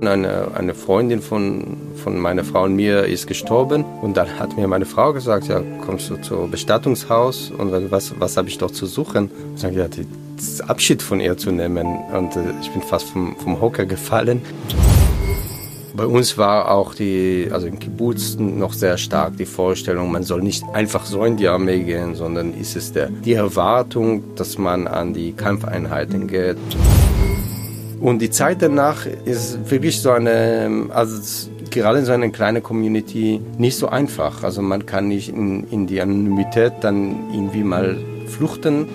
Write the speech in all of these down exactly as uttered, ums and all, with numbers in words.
Eine, eine Freundin von, von meiner Frau und mir ist gestorben und dann hat mir meine Frau gesagt, ja, kommst du zum Bestattungshaus und was, was habe ich doch zu suchen? Ich habe gesagt, ja, Abschied von ihr zu nehmen und äh, ich bin fast vom, vom Hocker gefallen. Bei uns war auch die, also im Kibbutz noch sehr stark die Vorstellung, man soll nicht einfach so in die Armee gehen, sondern ist es der, die Erwartung, dass man an die Kampfeinheiten geht. Und die Zeit danach ist wirklich so eine, also gerade in so einer kleinen Community nicht so einfach. Also man kann nicht in, in die Anonymität dann irgendwie mal fluchten.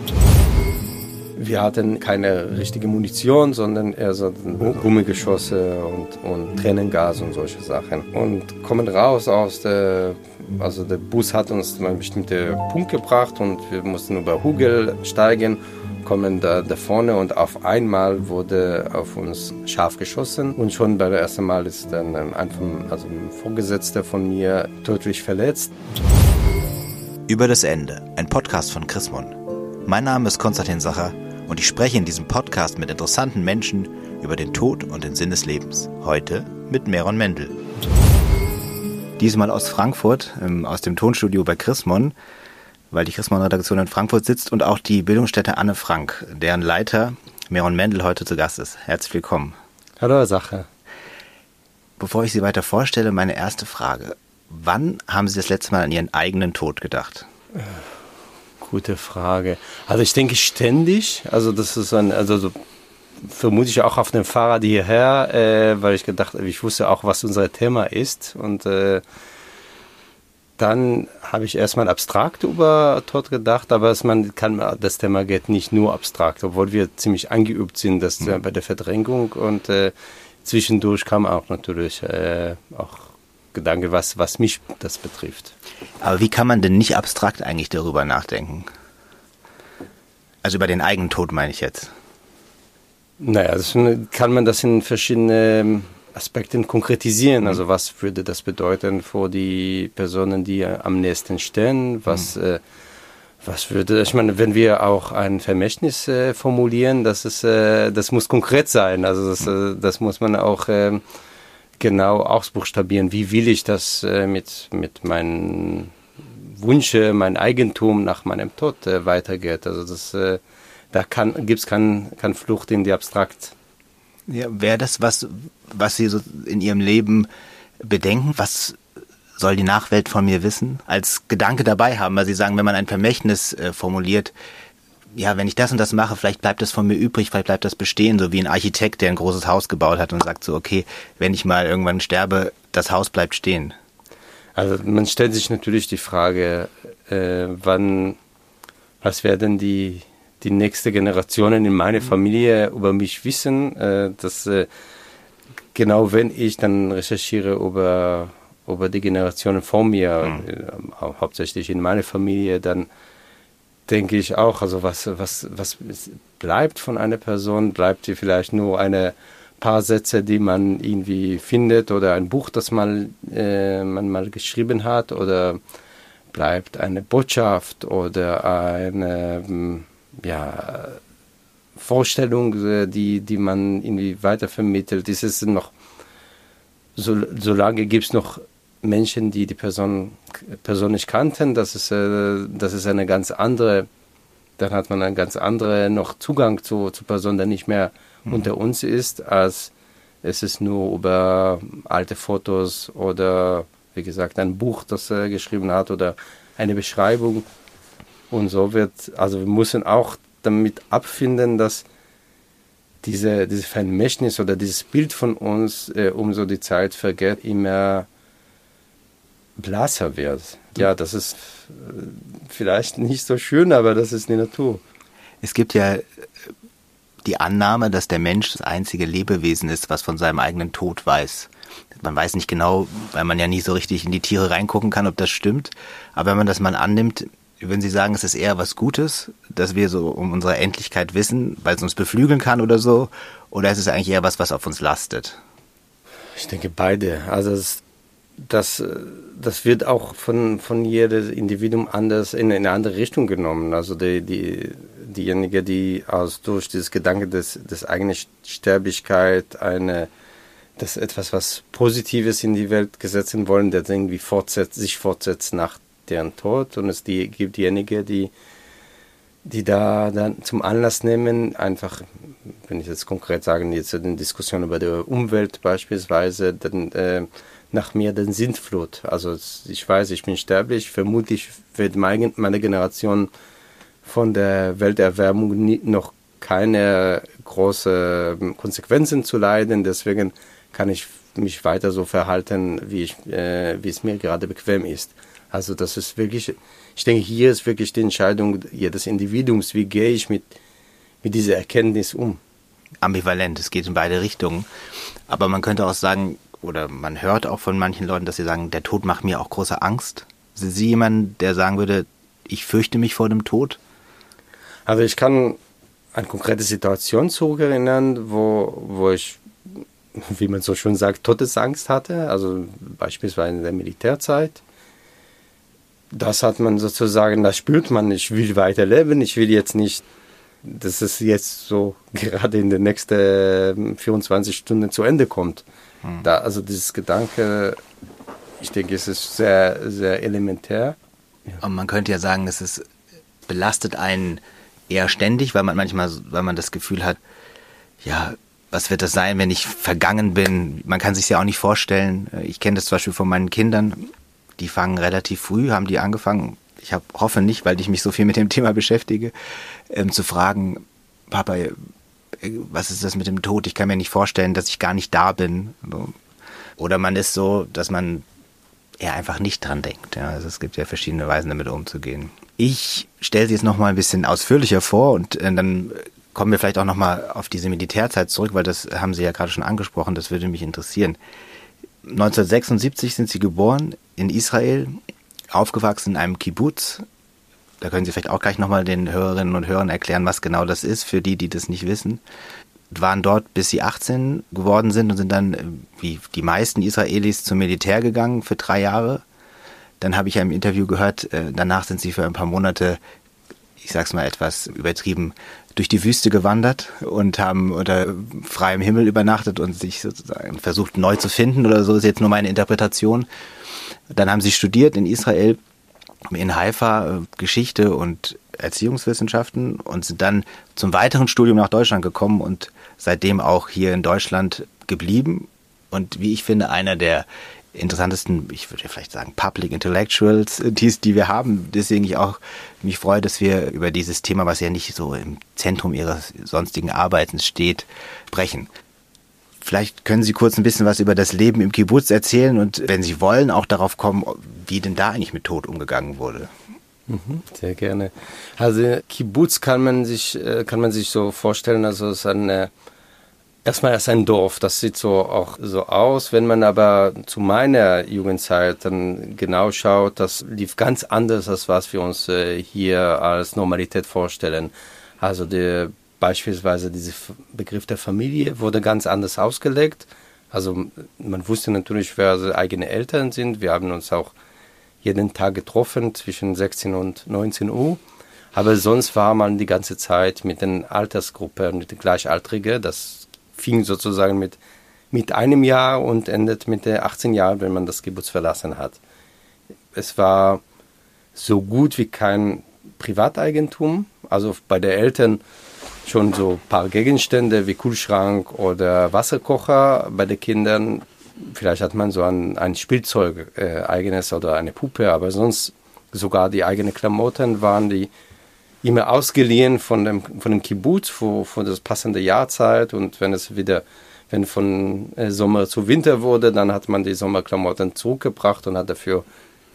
Wir hatten keine richtige Munition, sondern eher so Gummigeschosse und, und Tränengas und solche Sachen. Und kommen raus aus der, also der Bus hat uns an einen bestimmten Punkt gebracht und wir mussten über Hügel steigen. Kommen da, da vorne und auf einmal wurde auf uns scharf geschossen und schon beim ersten Mal ist dann ein, also ein Vorgesetzter von mir tödlich verletzt. Über das Ende, ein Podcast von Chrismon. Mein Name ist Konstantin Sacher und ich spreche in diesem Podcast mit interessanten Menschen über den Tod und den Sinn des Lebens. Heute mit Meron Mendel. Diesmal aus Frankfurt, aus dem Tonstudio bei Chrismon, weil die Chrismon-Redaktion in Frankfurt sitzt und auch die Bildungsstätte Anne Frank, deren Leiter Meron Mendel heute zu Gast ist. Herzlich willkommen. Hallo, Herr Sacher. Bevor ich Sie weiter vorstelle, meine erste Frage. Wann haben Sie das letzte Mal an Ihren eigenen Tod gedacht? Gute Frage. Also ich denke ständig, also das ist ein, also so vermutlich auch auf dem Fahrrad hierher, äh, weil ich gedacht, ich wusste auch, was unser Thema ist und äh, dann habe ich erstmal abstrakt über Tod gedacht, aber es, man kann, das Thema geht nicht nur abstrakt, obwohl wir ziemlich eingeübt sind das, mhm. bei der Verdrängung und äh, zwischendurch kam auch natürlich äh, auch Gedanke, was, was mich das betrifft. Aber wie kann man denn nicht abstrakt eigentlich darüber nachdenken? Also über den eigenen Tod meine ich jetzt. Naja, also kann man das in verschiedene Aspekten konkretisieren, also was würde das bedeuten für die Personen, die am nächsten stehen, was, mhm. äh, was würde, ich meine, wenn wir auch ein Vermächtnis äh, formulieren, das, ist, äh, das muss konkret sein, also das, äh, das muss man auch äh, genau ausbuchstabieren, wie will ich das äh, mit, mit meinen Wünschen, mein Eigentum nach meinem Tod äh, weitergeht, also das, äh, da gibt es kein, kein Flucht in die Abstrakt. Ja, wäre das was, was Sie so in Ihrem Leben bedenken? Was soll die Nachwelt von mir wissen? Als Gedanke dabei haben, weil Sie sagen, wenn man ein Vermächtnis äh, formuliert, ja, wenn ich das und das mache, vielleicht bleibt das von mir übrig, vielleicht bleibt das bestehen, so wie ein Architekt, der ein großes Haus gebaut hat und sagt so, okay, wenn ich mal irgendwann sterbe, das Haus bleibt stehen. Also man stellt sich natürlich die Frage, äh, wann, was wäre denn die... die nächste Generationen in meiner Familie über mich wissen, äh, dass äh, genau wenn ich dann recherchiere über, über die Generationen vor mir, mhm. äh, hauptsächlich in meiner Familie, dann denke ich auch, also was, was, was bleibt von einer Person, bleibt hier vielleicht nur eine paar Sätze, die man irgendwie findet oder ein Buch, das mal, äh, man mal geschrieben hat oder bleibt eine Botschaft oder eine ja, Vorstellung, die, die man irgendwie weitervermittelt. Es ist noch, so, solange gibt es noch Menschen, die die Person persönlich kannten, das ist, das ist eine ganz andere, dann hat man einen ganz anderen noch Zugang zu, zu Personen, der nicht mehr mhm. unter uns ist, als es ist nur über alte Fotos oder, wie gesagt, ein Buch, das er geschrieben hat oder eine Beschreibung. Und so wird, also wir müssen auch damit abfinden, dass diese, dieses Vermächtnis oder dieses Bild von uns, äh, umso die Zeit vergeht, immer blasser wird. Ja, das ist vielleicht nicht so schön, aber das ist die Natur. Es gibt ja die Annahme, dass der Mensch das einzige Lebewesen ist, was von seinem eigenen Tod weiß. Man weiß nicht genau, weil man ja nicht so richtig in die Tiere reingucken kann, ob das stimmt. Aber wenn man das mal annimmt, wenn Sie sagen, es ist eher was Gutes, dass wir so um unsere Endlichkeit wissen, weil es uns beflügeln kann oder so, oder ist es eigentlich eher was, was auf uns lastet? Ich denke beide. Also es, das, das wird auch von, von jedem Individuum anders in, in eine andere Richtung genommen. Also die, die, diejenigen, die aus, durch dieses Gedanke des, des eigenen Sterblichkeit eine das etwas, was Positives in die Welt gesetzen wollen, das irgendwie fortsetzt, sich fortsetzt nach deren Tod. Und es die, gibt diejenigen, die, die da dann zum Anlass nehmen, einfach, wenn ich jetzt konkret sage, jetzt in Diskussionen über die Umwelt beispielsweise, dann äh, nach mir den Sintflut. Also ich weiß, ich bin sterblich, vermutlich wird meine Generation von der Welterwärmung nie, noch keine großen Konsequenzen zu leiden, deswegen kann ich mich weiter so verhalten, wie, ich, äh, wie es mir gerade bequem ist. Also das ist wirklich, ich denke, hier ist wirklich die Entscheidung jedes Individuums, wie gehe ich mit, mit dieser Erkenntnis um. Ambivalent, es geht in beide Richtungen, aber man könnte auch sagen, oder man hört auch von manchen Leuten, dass sie sagen, der Tod macht mir auch große Angst. Sind Sie jemand, der sagen würde, ich fürchte mich vor dem Tod? Also ich kann an konkrete Situationen zurückerinnern, wo, wo ich, wie man so schön sagt, Todesangst hatte, also beispielsweise in der Militärzeit. Das hat man sozusagen, das spürt man, ich will weiterleben, ich will jetzt nicht, dass es jetzt so gerade in den nächsten vierundzwanzig Stunden zu Ende kommt. Hm. Da, also dieses Gedanke, ich denke, es ist sehr, sehr elementär. Und man könnte ja sagen, dass es belastet einen eher ständig, weil man manchmal, weil man das Gefühl hat, ja, was wird das sein, wenn ich vergangen bin? Man kann sich ja auch nicht vorstellen. Ich kenne das zum Beispiel von meinen Kindern. Die fangen relativ früh, haben die angefangen. Ich hab, hoffe nicht, weil ich mich so viel mit dem Thema beschäftige, ähm, zu fragen, Papa, was ist das mit dem Tod? Ich kann mir nicht vorstellen, dass ich gar nicht da bin. Oder man ist so, dass man eher einfach nicht dran denkt. Ja, also es gibt ja verschiedene Weisen, damit umzugehen. Ich stelle sie jetzt nochmal ein bisschen ausführlicher vor und äh, dann kommen wir vielleicht auch nochmal auf diese Militärzeit zurück, weil das haben Sie ja gerade schon angesprochen, das würde mich interessieren. neunzehnhundertsechsundsiebzig sind Sie geboren in Israel, aufgewachsen in einem Kibbutz. Da können Sie vielleicht auch gleich nochmal den Hörerinnen und Hörern erklären, was genau das ist, für die, die das nicht wissen. Waren dort, bis Sie achtzehn geworden sind und sind dann, wie die meisten Israelis, zum Militär gegangen für drei Jahre. Dann habe ich ja im Interview gehört, danach sind sie für ein paar Monate, ich sag's mal etwas übertrieben, durch die Wüste gewandert und haben unter freiem Himmel übernachtet und sich sozusagen versucht neu zu finden oder so, ist jetzt nur meine Interpretation. Dann haben sie studiert in Israel, in Haifa, Geschichte und Erziehungswissenschaften und sind dann zum weiteren Studium nach Deutschland gekommen und seitdem auch hier in Deutschland geblieben. Und wie ich finde, einer der interessantesten, ich würde vielleicht sagen, Public Intellectuals, die, die wir haben. Deswegen ich auch mich freue, dass wir über dieses Thema, was ja nicht so im Zentrum Ihres sonstigen Arbeitens steht, sprechen. Vielleicht können Sie kurz ein bisschen was über das Leben im Kibbutz erzählen und wenn Sie wollen, auch darauf kommen, wie denn da eigentlich mit Tod umgegangen wurde. Mhm, sehr gerne. Also Kibbutz kann man sich, kann man sich so vorstellen, also es ist eine Erstmal ist ein Dorf, das sieht so auch so aus. Wenn man aber zu meiner Jugendzeit dann genau schaut, das lief ganz anders, als was wir uns hier als Normalität vorstellen. Also die, beispielsweise dieser Begriff der Familie wurde ganz anders ausgelegt. Also man wusste natürlich, wer eigene Eltern sind. Wir haben uns auch jeden Tag getroffen zwischen sechzehn und neunzehn Uhr. Aber sonst war man die ganze Zeit mit den Altersgruppen, mit den Gleichaltrigen, das fing sozusagen mit, mit einem Jahr und endet mit achtzehn Jahren, wenn man das Kibbutz verlassen hat. Es war so gut wie kein Privateigentum, also bei den Eltern schon so ein paar Gegenstände wie Kühlschrank oder Wasserkocher, bei den Kindern vielleicht hat man so ein, ein Spielzeug, äh, eigenes oder eine Puppe, aber sonst sogar die eigenen Klamotten waren die immer ausgeliehen von dem, von dem Kibbutz für, für das passende Jahrzeit und wenn es wieder, wenn von Sommer zu Winter wurde, dann hat man die Sommerklamotten zurückgebracht und hat dafür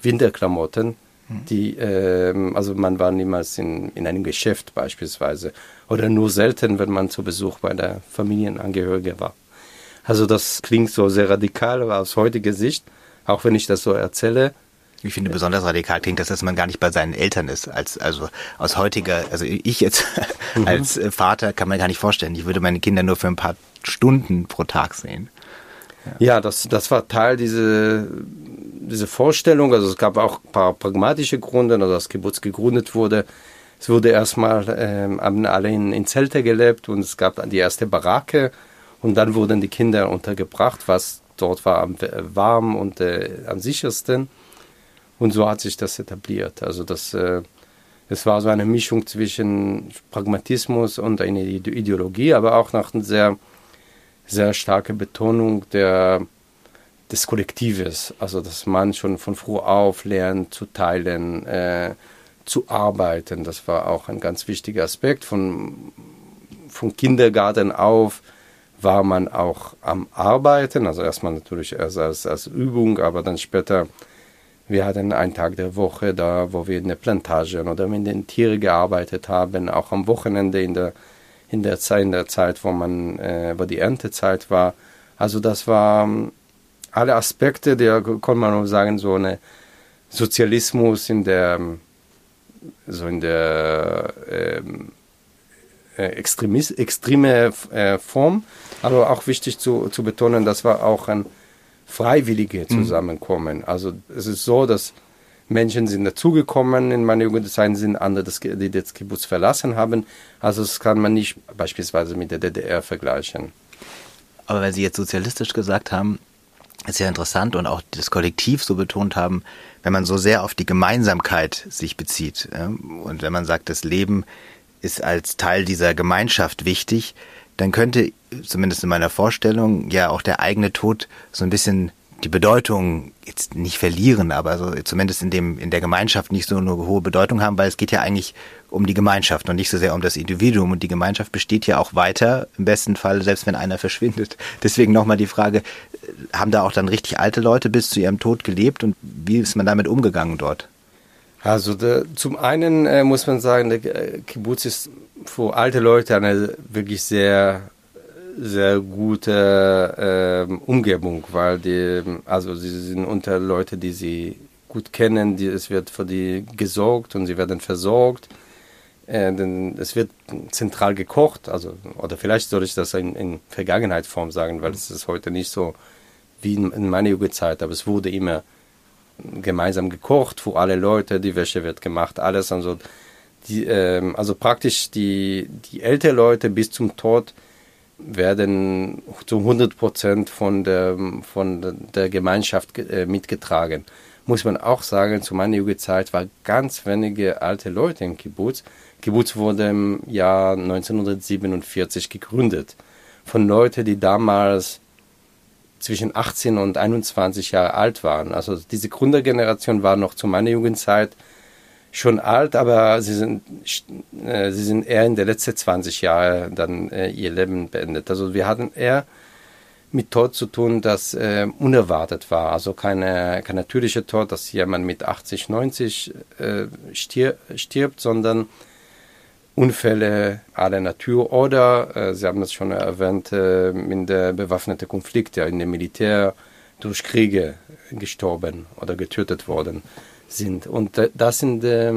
Winterklamotten, die, äh, also man war niemals in, in einem Geschäft beispielsweise oder nur selten, wenn man zu Besuch bei der Familienangehörige war. Also das klingt so sehr radikal, aber aus heutiger Sicht, auch wenn ich das so erzähle, ich finde, besonders radikal klingt das, dass man gar nicht bei seinen Eltern ist. Als, also aus heutiger, also ich jetzt als Vater kann man gar nicht vorstellen. Ich würde meine Kinder nur für ein paar Stunden pro Tag sehen. Ja, ja das, das war Teil dieser diese Vorstellung. Also es gab auch ein paar pragmatische Gründe, also das Kibbutz gegründet wurde. Es wurde erstmal, ähm, haben alle in, in Zelte gelebt und es gab die erste Baracke. Und dann wurden die Kinder untergebracht, was dort war am warm und äh, am sichersten. Und so hat sich das etabliert. Also das, äh, es war so eine Mischung zwischen Pragmatismus und einer Ideologie, aber auch nach einer sehr, sehr starken Betonung der, des Kollektives. Also dass man schon von früh auf lernt zu teilen, äh, zu arbeiten. Das war auch ein ganz wichtiger Aspekt. Von, von Kindergarten auf war man auch am Arbeiten. Also erstmal natürlich erst als, als Übung, aber dann später. Wir hatten einen Tag der Woche da, wo wir in der Plantage oder mit den Tieren gearbeitet haben, auch am Wochenende in der, in der, Zeit, in der Zeit, wo, man, äh, wo die Erntezeit war. Also das waren alle Aspekte, da kann man sagen, so eine Sozialismus in der, so in der ähm, Extremis, extreme äh, Form. Aber auch wichtig zu, zu betonen, das war auch ein Freiwillige zusammenkommen. Mhm. Also es ist so, dass Menschen sind dazugekommen, in meiner Jugendzeit sind andere, die das Kibbutz verlassen haben. Also das kann man nicht beispielsweise mit der D D R vergleichen. Aber weil Sie jetzt sozialistisch gesagt haben, ist ja interessant und auch das Kollektiv so betont haben, wenn man so sehr auf die Gemeinsamkeit sich bezieht und wenn man sagt, das Leben ist als Teil dieser Gemeinschaft wichtig, dann könnte, zumindest in meiner Vorstellung, ja auch der eigene Tod so ein bisschen die Bedeutung jetzt nicht verlieren, aber so zumindest in dem in der Gemeinschaft nicht so eine hohe Bedeutung haben, weil es geht ja eigentlich um die Gemeinschaft und nicht so sehr um das Individuum. Und die Gemeinschaft besteht ja auch weiter, im besten Fall, selbst wenn einer verschwindet. Deswegen nochmal die Frage, haben da auch dann richtig alte Leute bis zu ihrem Tod gelebt und wie ist man damit umgegangen dort? Also da, zum einen äh, muss man sagen, der Kibbutz ist für alte Leute eine wirklich sehr, sehr gute äh, Umgebung, weil die, also sie sind unter Leute, die sie gut kennen, die, es wird für die gesorgt und sie werden versorgt, äh, denn es wird zentral gekocht, also oder vielleicht soll ich das in, in Vergangenheitsform sagen, weil es ist heute nicht so wie in, in meiner Jugendzeit, aber es wurde immer gemeinsam gekocht für alle Leute, die Wäsche wird gemacht, alles. Also, die, ähm, also praktisch die, die älteren Leute bis zum Tod werden zu hundert Prozent von der, von der Gemeinschaft äh, mitgetragen. Muss man auch sagen, zu meiner Jugendzeit waren ganz wenige alte Leute im Kibbutz. Kibbutz wurde im Jahr neunzehnhundertsiebenundvierzig gegründet von Leuten, die damals zwischen achtzehn und einundzwanzig Jahre alt waren. Also diese Gründergeneration war noch zu meiner Jugendzeit schon alt, aber sie sind, äh, sie sind eher in den letzten zwanzig Jahren dann äh, ihr Leben beendet. Also wir hatten eher mit Tod zu tun, das äh, unerwartet war. Also keine, kein natürlicher Tod, dass jemand mit achtzig, neunzig äh, stirb, stirbt, sondern Unfälle aller Natur oder, äh, Sie haben es schon erwähnt, äh, in der bewaffneten Konflikte, in dem Militär durch Kriege gestorben oder getötet worden sind. Und äh, das sind, äh,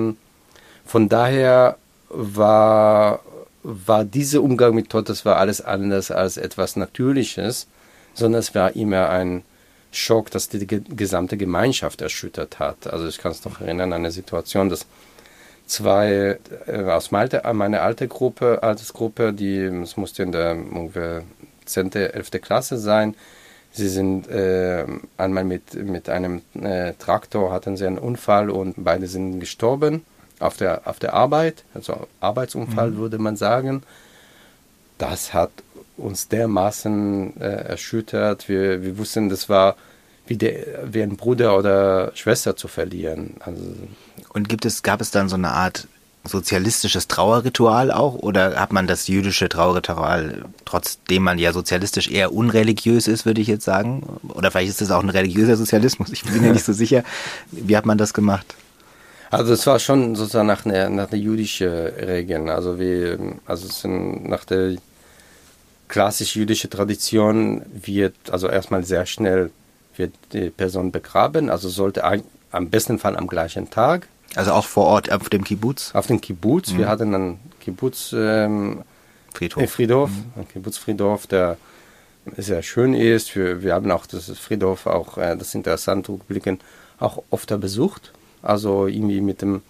von daher war, war dieser Umgang mit Tod, das war alles anders als etwas Natürliches, sondern es war immer ein Schock, das die ge- gesamte Gemeinschaft erschüttert hat. Also ich kann es noch erinnern an eine Situation, dass zwei äh, aus meiner, meiner alten Gruppe, Altersgruppe, die, es musste in der ungefähr zehnten, elften Klasse sein. Sie sind äh, einmal mit, mit einem äh, Traktor hatten sie einen Unfall und beide sind gestorben auf der, auf der Arbeit, also Arbeitsunfall, mhm, würde man sagen. Das hat uns dermaßen äh, erschüttert. Wir, wir wussten, das war wie, der, wie ein Bruder oder Schwester zu verlieren. Also, und gibt es, gab es dann so eine Art sozialistisches Trauerritual auch? Oder hat man das jüdische Trauerritual, trotzdem man ja sozialistisch eher unreligiös ist, würde ich jetzt sagen? Oder vielleicht ist das auch ein religiöser Sozialismus, ich bin mir nicht so sicher. Wie hat man das gemacht? Also es war schon sozusagen nach einer, nach einer jüdischen Regel. Also, wie, also es sind nach der klassisch jüdischen Tradition wird also erstmal sehr schnell wird die Person begraben, also sollte ein, am besten Fall am gleichen Tag. Also auch vor Ort, auf dem Kibbutz? Auf dem Kibbutz. Mhm. Wir hatten einen Kibbutz ähm, Friedhof. Äh, Friedhof, mhm. Ein Kibbutzfriedhof, der sehr schön ist. Wir, wir haben auch das Friedhof, auch äh, das interessante Rückblicken, auch oft besucht. Also irgendwie mit dem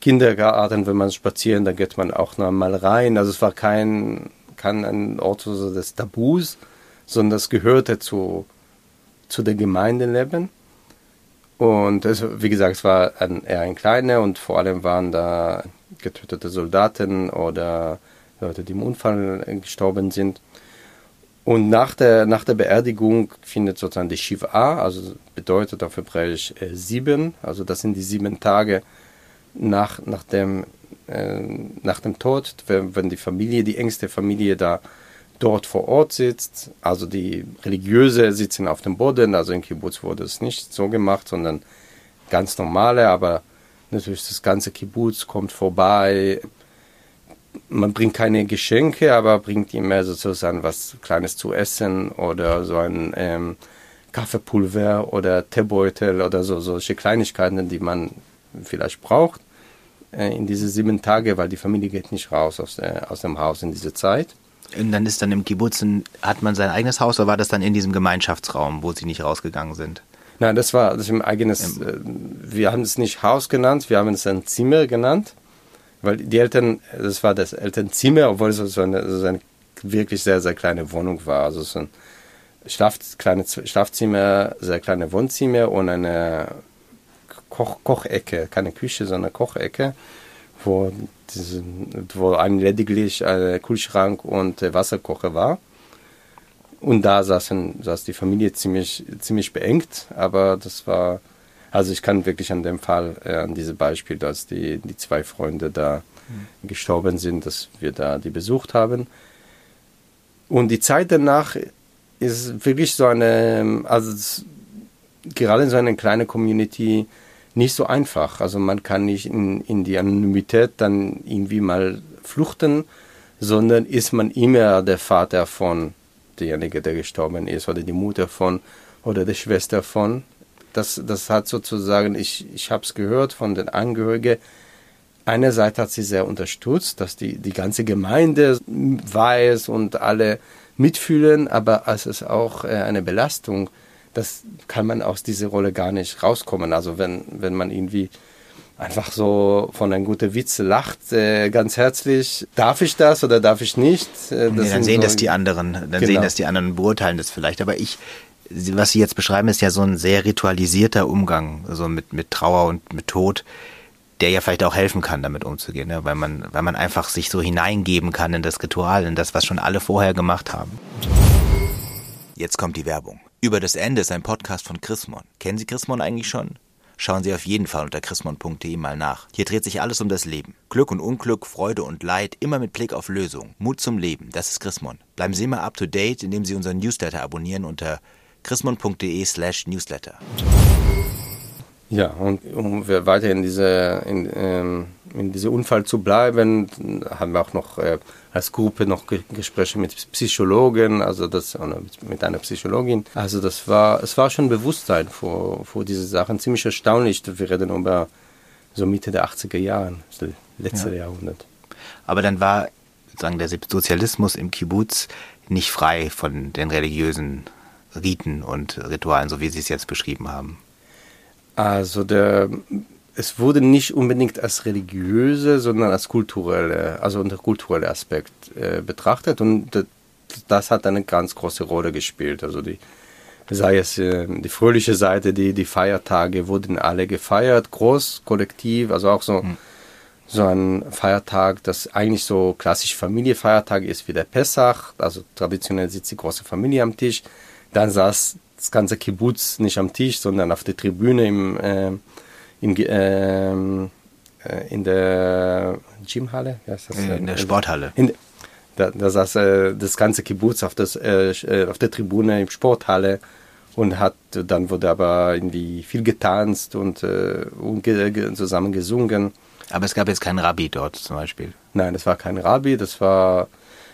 Kindergarten, wenn man spazieren, da geht man auch noch mal rein. Also es war kein, kann ein Ort des Tabus, sondern das gehörte zu, zu der Gemeindeleben. Und es, wie gesagt, es war ein, eher ein kleiner, und vor allem waren da getötete Soldaten oder Leute, die im Unfall gestorben sind. Und nach der, nach der Beerdigung findet sozusagen die Shiva, also bedeutet auf Hebräisch äh, sieben, also das sind die sieben Tage nach, nach, dem, äh, nach dem Tod, wenn, wenn die Familie, die engste Familie da dort vor Ort sitzt, also die religiöse sitzen auf dem Boden, also im Kibbutz wurde es nicht so gemacht, sondern ganz normale, aber natürlich das ganze Kibbutz kommt vorbei, man bringt keine Geschenke, aber bringt immer sozusagen was Kleines zu essen oder so ein ähm, Kaffeepulver oder Teebeutel oder so, solche Kleinigkeiten, die man vielleicht braucht äh, in diese sieben Tage, weil die Familie geht nicht raus aus, äh, aus dem Haus in diese Zeit. Und dann ist dann im Kibbutz, hat man sein eigenes Haus, oder war das dann in diesem Gemeinschaftsraum, wo sie nicht rausgegangen sind? Nein, das war das im eigenes, äh, wir haben es nicht Haus genannt, wir haben es ein Zimmer genannt, weil die Eltern, das war das Elternzimmer, obwohl es so eine, so eine wirklich sehr, sehr kleine Wohnung war. Also so ein Schlaf, kleines Schlafzimmer, sehr kleine Wohnzimmer und eine Koch, Kochecke, keine Küche, sondern Kochecke, wo, diese, wo ein lediglich ein Kühlschrank und Wasserkocher war. Und da saßen, saß die Familie ziemlich, ziemlich beengt, aber das war... Also ich kann wirklich an dem Fall, äh, an diesem Beispiel, dass die, die zwei Freunde da mhm. gestorben sind, dass wir da die besucht haben. Und die Zeit danach ist wirklich so eine, also gerade in so einer kleinen Community nicht so einfach. Also man kann nicht in, in die Anonymität dann irgendwie mal flüchten, sondern ist man immer der Vater von derjenige, der gestorben ist, oder die Mutter von, oder die Schwester von. Das, das hat sozusagen, ich, ich habe es gehört von den Angehörigen, einerseits hat sie sehr unterstützt, dass die, die ganze Gemeinde weiß und alle mitfühlen, aber es ist auch eine Belastung, das kann man aus dieser Rolle gar nicht rauskommen. Also wenn, wenn man irgendwie einfach so von einem guten Witz lacht, äh, ganz herzlich, darf ich das oder darf ich nicht? Äh, das nee, dann sehen so, das die anderen, dann genau. sehen das die anderen und beurteilen das vielleicht, aber ich... Was Sie jetzt beschreiben, ist ja so ein sehr ritualisierter Umgang, so also mit, mit Trauer und mit Tod, der ja vielleicht auch helfen kann, damit umzugehen, ne? weil man, weil man einfach sich so hineingeben kann in das Ritual, in das, was schon alle vorher gemacht haben. Jetzt kommt die Werbung. Über das Ende ist ein Podcast von Chrismon. Kennen Sie Chrismon eigentlich schon? Schauen Sie auf jeden Fall unter chrismon punkt de mal nach. Hier dreht sich alles um das Leben. Glück und Unglück, Freude und Leid, immer mit Blick auf Lösung. Mut zum Leben, das ist Chrismon. Bleiben Sie immer up to date, indem Sie unseren Newsletter abonnieren unter chrismon punkt de slash newsletter. Ja, und um weiter in dieser in, ähm, in diesem Unfall zu bleiben, haben wir auch noch äh, als Gruppe noch Ge- Gespräche mit Psychologen, also das mit, mit einer Psychologin. Also das war es war schon Bewusstsein vor vor diese Sachen, ziemlich erstaunlich. Wir reden über so Mitte der achtziger Jahre, das letzte ja. Jahrhundert. Aber dann war sagen der Sozialismus im Kibbutz nicht frei von den religiösen Riten und Ritualen, so wie Sie es jetzt beschrieben haben? Also der, es wurde nicht unbedingt als religiöse, sondern als kulturelle, also unter kulturellen Aspekt äh, betrachtet, und das, das hat eine ganz große Rolle gespielt. Also die, sei es äh, die fröhliche Seite, die, die Feiertage wurden alle gefeiert, groß, kollektiv, also auch so, mhm. so ein Feiertag, das eigentlich so klassisch Familienfeiertag ist wie der Pessach, also traditionell sitzt die große Familie am Tisch. Dann saß das ganze Kibbutz nicht am Tisch, sondern auf der Tribüne im, äh, im, äh, in der Gymhalle? Wie heißt das? In der Sporthalle. In, da, da saß äh, das ganze Kibbutz auf, das, äh, auf der Tribüne im Sporthalle und hat, dann wurde aber irgendwie viel getanzt und, äh, und ge- zusammen gesungen. Aber es gab jetzt keinen Rabbi dort zum Beispiel? Nein, das war kein Rabbi, das war...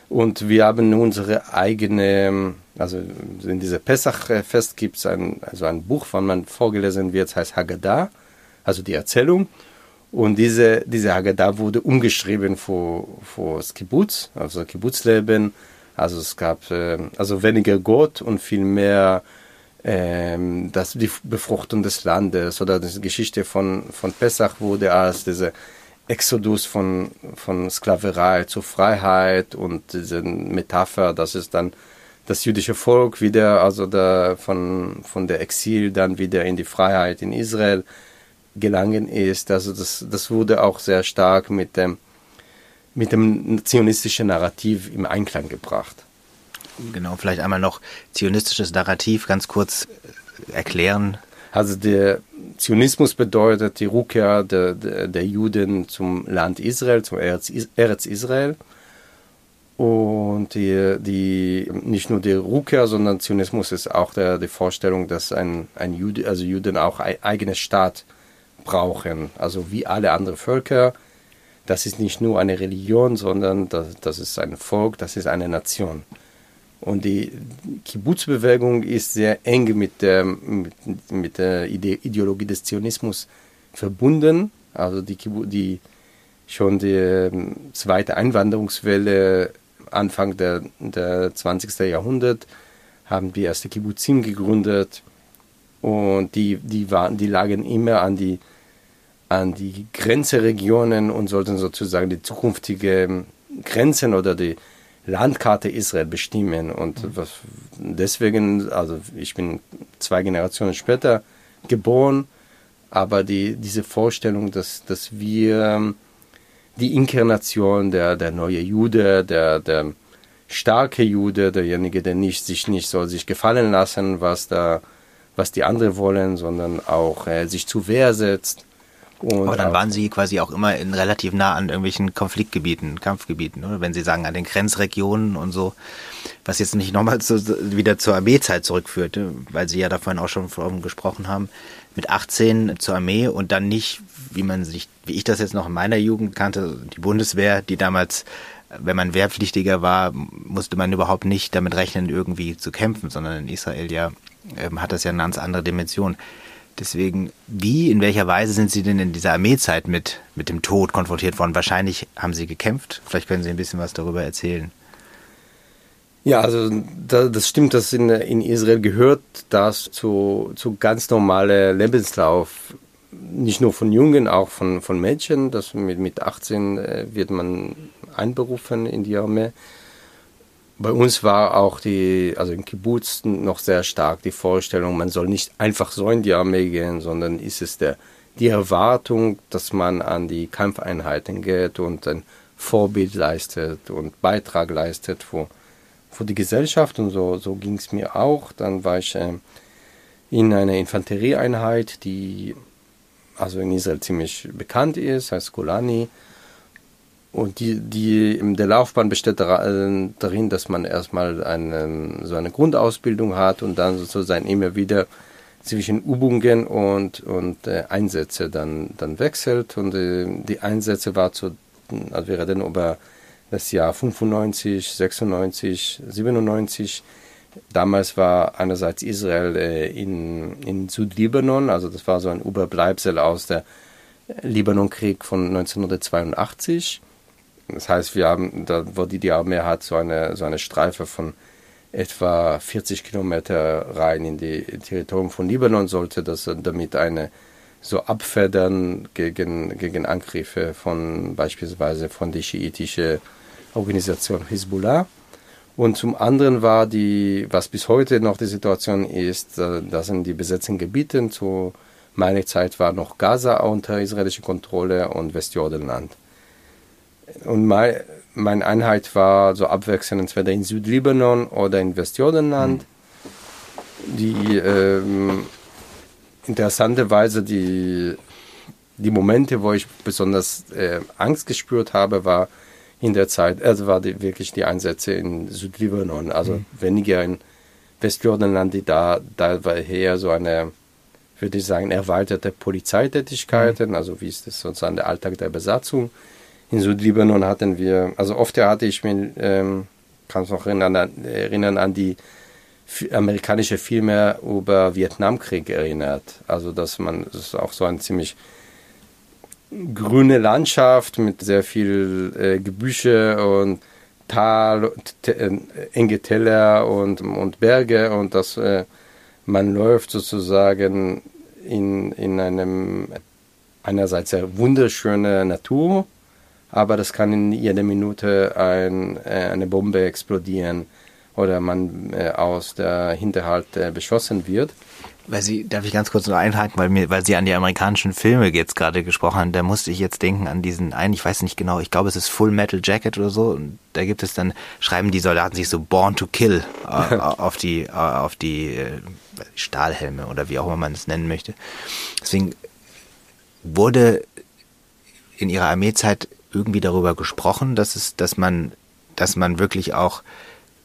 Und wir haben unsere eigene, also in dieser Pessachfest gibt es ein, also ein Buch, von man vorgelesen wird, das heißt Haggadah, also die Erzählung. Und diese, diese Haggadah wurde umgeschrieben für, für das Kibbutz, also Kibbutzleben. Also es gab also weniger Gott und viel mehr ähm, das, die Befruchtung des Landes, oder die Geschichte von, von Pessach wurde als diese Exodus von, von Sklaverei zur Freiheit und diese Metapher, dass es dann das jüdische Volk wieder, also der, von, von der Exil dann wieder in die Freiheit in Israel gelangen ist. Also das, das wurde auch sehr stark mit dem, mit dem zionistischen Narrativ im Einklang gebracht. Genau, vielleicht einmal noch zionistisches Narrativ ganz kurz erklären. Also der Zionismus bedeutet die Rückkehr der, der, der Juden zum Land Israel, zum Erz, Erz Israel. Und die, die, nicht nur die Rückkehr, sondern Zionismus ist auch der, die Vorstellung, dass ein, ein Jude, also Juden auch ein eigenes Staat brauchen. Also wie alle anderen Völker. Das ist nicht nur eine Religion, sondern das, das ist ein Volk, das ist eine Nation. Und die Kibbutz-Bewegung ist sehr eng mit der, mit, mit der Ide- Ideologie des Zionismus verbunden. Also die, die schon die zweite Einwanderungswelle Anfang der, der zwanzigsten Jahrhundert haben die erste Kibbutzim gegründet. Und die, die, waren, die lagen immer an die, an die Grenzregionen und sollten sozusagen die zukünftigen Grenzen oder die Landkarte Israel bestimmen und was, deswegen, also ich bin zwei Generationen später geboren, aber die, diese Vorstellung, dass, dass wir die Inkarnation, der, der neue Jude, der, der starke Jude, derjenige, der nicht, sich nicht soll sich gefallen lassen, was, da, was die anderen wollen, sondern auch äh, sich zur Wehr setzt. Und aber dann waren Sie quasi auch immer in relativ nah an irgendwelchen Konfliktgebieten, Kampfgebieten, oder? Wenn Sie sagen, an den Grenzregionen und so, was jetzt nicht nochmal zu, wieder zur Armeezeit zurückführte, weil Sie ja davon auch schon gesprochen haben, mit achtzehn zur Armee und dann nicht, wie man sich, wie ich das jetzt noch in meiner Jugend kannte, die Bundeswehr, die damals, wenn man Wehrpflichtiger war, musste man überhaupt nicht damit rechnen, irgendwie zu kämpfen, sondern in Israel ja ähm, hat das ja eine ganz andere Dimension. Deswegen, wie, in welcher Weise sind Sie denn in dieser Armeezeit mit, mit dem Tod konfrontiert worden? Wahrscheinlich haben Sie gekämpft. Vielleicht können Sie ein bisschen was darüber erzählen. Ja, also da, das stimmt, dass in, in Israel gehört das zu, zu ganz normalem Lebenslauf. Nicht nur von Jungen, auch von, von Mädchen. Das mit, mit achtzehn wird man einberufen in die Armee. Bei uns war auch die, also im Kibbutz noch sehr stark die Vorstellung, man soll nicht einfach so in die Armee gehen, sondern ist es der, die Erwartung, dass man an die Kampfeinheiten geht und ein Vorbild leistet und Beitrag leistet für, für die Gesellschaft. Und so, so ging es mir auch. Dann war ich äh, in einer Infanterieeinheit, die also in Israel ziemlich bekannt ist, heißt Golani. Und die, die, der Laufbahn besteht darin, dass man erstmal eine, so eine Grundausbildung hat und dann sozusagen immer wieder zwischen Übungen und, und äh, Einsätze dann, dann wechselt. Und äh, die Einsätze war zu, also wir reden über das Jahr fünfundneunzig, sechsundneunzig, siebenundneunzig. Damals war einerseits Israel äh, in, in Südlibanon, also das war so ein Überbleibsel aus der Libanonkrieg von neunzehnhundertzweiundachtzig. Das heißt, wir haben, da, wo die, die Armee hat, so eine, so eine Streife von etwa vierzig Kilometer rein in die Territorium von Libanon, sollte das damit eine so abfedern gegen, gegen Angriffe von beispielsweise von der schiitischen Organisation Hezbollah. Und zum anderen war die, was bis heute noch die Situation ist, das sind die besetzten Gebiete. Zu meiner Zeit war noch Gaza unter israelischer Kontrolle und Westjordanland. Und mein, meine Einheit war so abwechselnd entweder in Südlibanon oder in Westjordanland. Die ähm, interessante Weise, die, die Momente, wo ich besonders äh, Angst gespürt habe, war in der Zeit, also war die, wirklich die Einsätze in Südlibanon, also mhm. weniger in Westjordanland, die da, da war eher so eine, würde ich sagen, erweiterte Polizeitätigkeiten, mhm. also wie ist das sozusagen der Alltag der Besatzung. In Südlibanon hatten wir, also oft hatte ich mich, ähm, kann mich noch erinnern, erinnern an die amerikanische Filme über Vietnamkrieg erinnert. Also dass man, das ist auch so eine ziemlich grüne Landschaft mit sehr viel äh, Gebüsche und Tal, t- äh, enge Täler und, und Berge und dass äh, man läuft sozusagen in, in einem einerseits eine wunderschöne Natur, aber das kann in jeder Minute ein, äh, eine Bombe explodieren oder man äh, aus der Hinterhalt äh, beschossen wird. Weil Sie, darf ich ganz kurz nur einhaken, weil mir, weil Sie an die amerikanischen Filme jetzt gerade gesprochen haben, da musste ich jetzt denken an diesen einen, ich weiß nicht genau, ich glaube es ist Full Metal Jacket oder so, und da gibt es dann, schreiben die Soldaten sich so Born to Kill äh, auf die, äh, auf die äh, Stahlhelme oder wie auch immer man es nennen möchte. Deswegen wurde in Ihrer Armeezeit irgendwie darüber gesprochen, dass es, dass man, dass man wirklich auch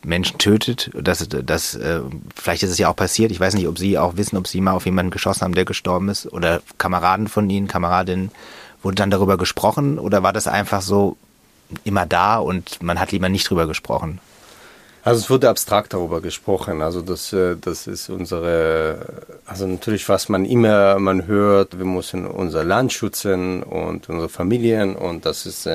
Menschen tötet, das, das, äh, vielleicht ist es ja auch passiert, ich weiß nicht, ob Sie auch wissen, ob Sie mal auf jemanden geschossen haben, der gestorben ist, oder Kameraden von Ihnen, Kameradinnen, wurde dann darüber gesprochen, oder war das einfach so immer da und man hat lieber nicht drüber gesprochen? Also es wurde abstrakt darüber gesprochen, also das, das ist unsere, also natürlich, was man immer, man hört, wir müssen unser Land schützen und unsere Familien und das ist,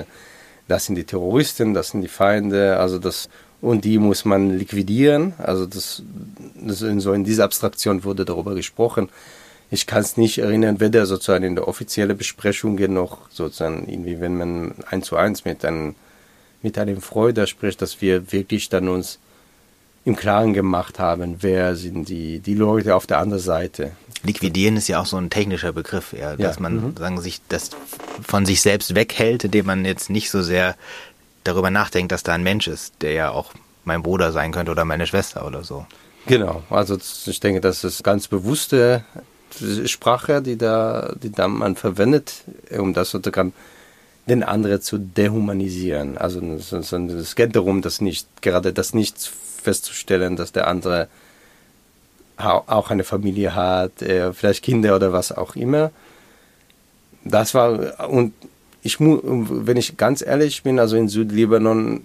das sind die Terroristen, das sind die Feinde, also das, und die muss man liquidieren. Also das, das in, so in dieser Abstraktion wurde darüber gesprochen. Ich kann es nicht erinnern, weder sozusagen in der offiziellen Besprechung noch sozusagen irgendwie, wenn man eins zu eins mit einem, mit einem Freude spricht, dass wir wirklich dann uns im Klaren gemacht haben, wer sind die, die Leute auf der anderen Seite. Liquidieren ist ja auch so ein technischer Begriff, ja, dass ja. man mhm. sagen, sich das von sich selbst weghält, indem man jetzt nicht so sehr darüber nachdenkt, dass da ein Mensch ist, der ja auch mein Bruder sein könnte oder meine Schwester oder so. Genau, also ich denke, das ist ganz bewusste Sprache, die da, die da man verwendet, um das sozusagen den anderen zu dehumanisieren. Also es geht darum, das nicht, gerade das nicht festzustellen, dass der andere auch eine Familie hat, vielleicht Kinder oder was auch immer. Das war, und Ich, wenn ich ganz ehrlich bin, also in Südlibanon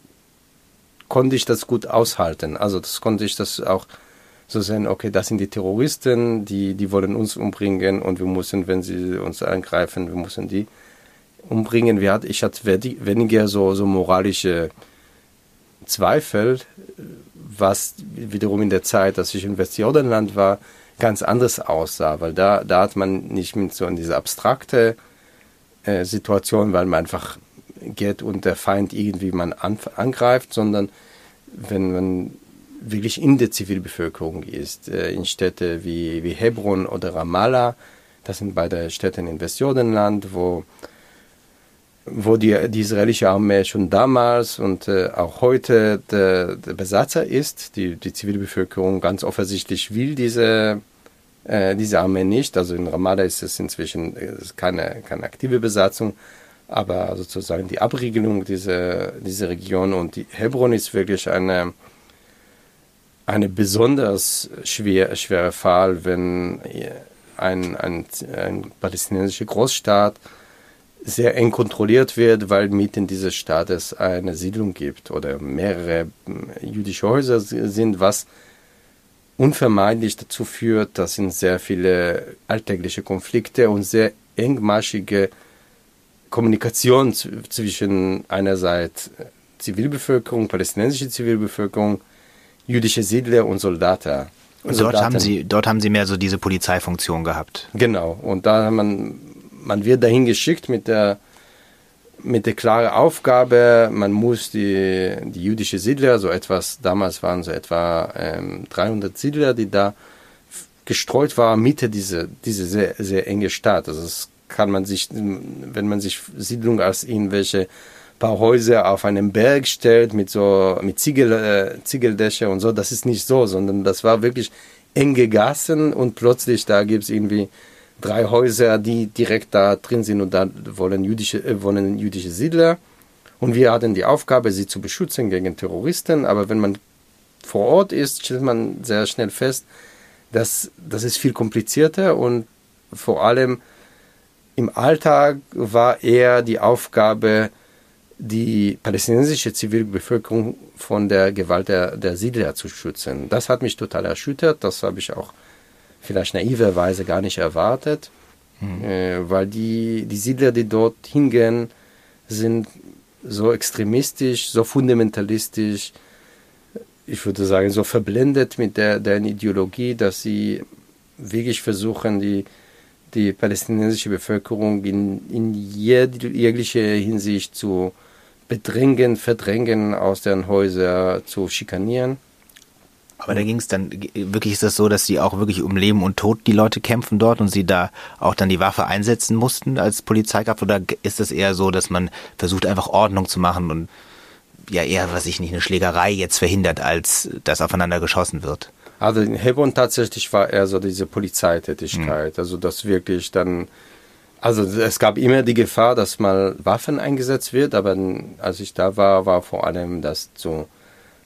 konnte ich das gut aushalten. Also das konnte ich das auch so sehen, okay, das sind die Terroristen, die, die wollen uns umbringen und wir müssen, wenn sie uns angreifen, wir müssen die umbringen. Ich hatte weniger so, so moralische Zweifel, was wiederum in der Zeit, dass ich im Westjordanland war, ganz anders aussah, weil da, da hat man nicht mit so dieser abstrakte Situation, weil man einfach geht und der Feind irgendwie man angreift, sondern wenn man wirklich in der Zivilbevölkerung ist, in Städte wie, wie Hebron oder Ramallah, das sind beide Städte in Westjordanland, wo, wo die, die israelische Armee schon damals und auch heute der, der Besatzer ist, die, die Zivilbevölkerung ganz offensichtlich will diese Äh, diese Armee nicht, also in Ramallah ist es inzwischen ist keine, keine aktive Besatzung, aber sozusagen die Abriegelung dieser, dieser Region und die Hebron ist wirklich eine, eine besonders schwer, schwere Fall, wenn ein, ein, ein palästinensische Großstaat sehr eng kontrolliert wird, weil mitten in dieser Stadt es eine Siedlung gibt oder mehrere jüdische Häuser sind, was unvermeidlich dazu führt, dass in sehr viele alltägliche Konflikte und sehr engmaschige Kommunikation zwischen einerseits Zivilbevölkerung, palästinensische Zivilbevölkerung, jüdische Siedler und Soldaten. Und dort haben Sie, dort haben Sie mehr so diese Polizeifunktion gehabt. Genau. Und da man, man wird dahin geschickt mit der mit der klaren Aufgabe, man muss die, die jüdischen Siedler, so etwas, damals waren so etwa ähm, dreihundert Siedler, die da gestreut waren, Mitte dieser diese sehr, sehr enge Stadt. Also das kann man sich, wenn man sich Siedlung als irgendwelche paar Häuser auf einem Berg stellt, mit so mit Ziegel, äh, Ziegeldächer und so, das ist nicht so, sondern das war wirklich enge Gassen und plötzlich da gibt es irgendwie drei Häuser, die direkt da drin sind und da wollen jüdische, äh, wollen jüdische Siedler. Und wir hatten die Aufgabe, sie zu beschützen gegen Terroristen. Aber wenn man vor Ort ist, stellt man sehr schnell fest, dass das ist viel komplizierter und vor allem im Alltag war eher die Aufgabe, die palästinensische Zivilbevölkerung von der Gewalt der, der Siedler zu schützen. Das hat mich total erschüttert, das habe ich auch vielleicht naiverweise gar nicht erwartet, mhm. äh, weil die, die Siedler, die dort hingehen, sind so extremistisch, so fundamentalistisch, ich würde sagen, so verblendet mit der, deren Ideologie, dass sie wirklich versuchen, die, die palästinensische Bevölkerung in, in jeglicher Hinsicht zu bedrängen, verdrängen, aus deren Häusern zu schikanieren. Aber da ging es dann, wirklich ist das so, dass sie auch wirklich um Leben und Tod die Leute kämpfen dort und sie da auch dann die Waffe einsetzen mussten als Polizeikraft? Oder ist es eher so, dass man versucht, einfach Ordnung zu machen und ja eher, was ich nicht, eine Schlägerei jetzt verhindert, als dass aufeinander geschossen wird? Also in Hebron tatsächlich war eher so diese Polizeitätigkeit, mhm. also dass wirklich dann, also es gab immer die Gefahr, dass mal Waffen eingesetzt wird, aber als ich da war, war vor allem das so,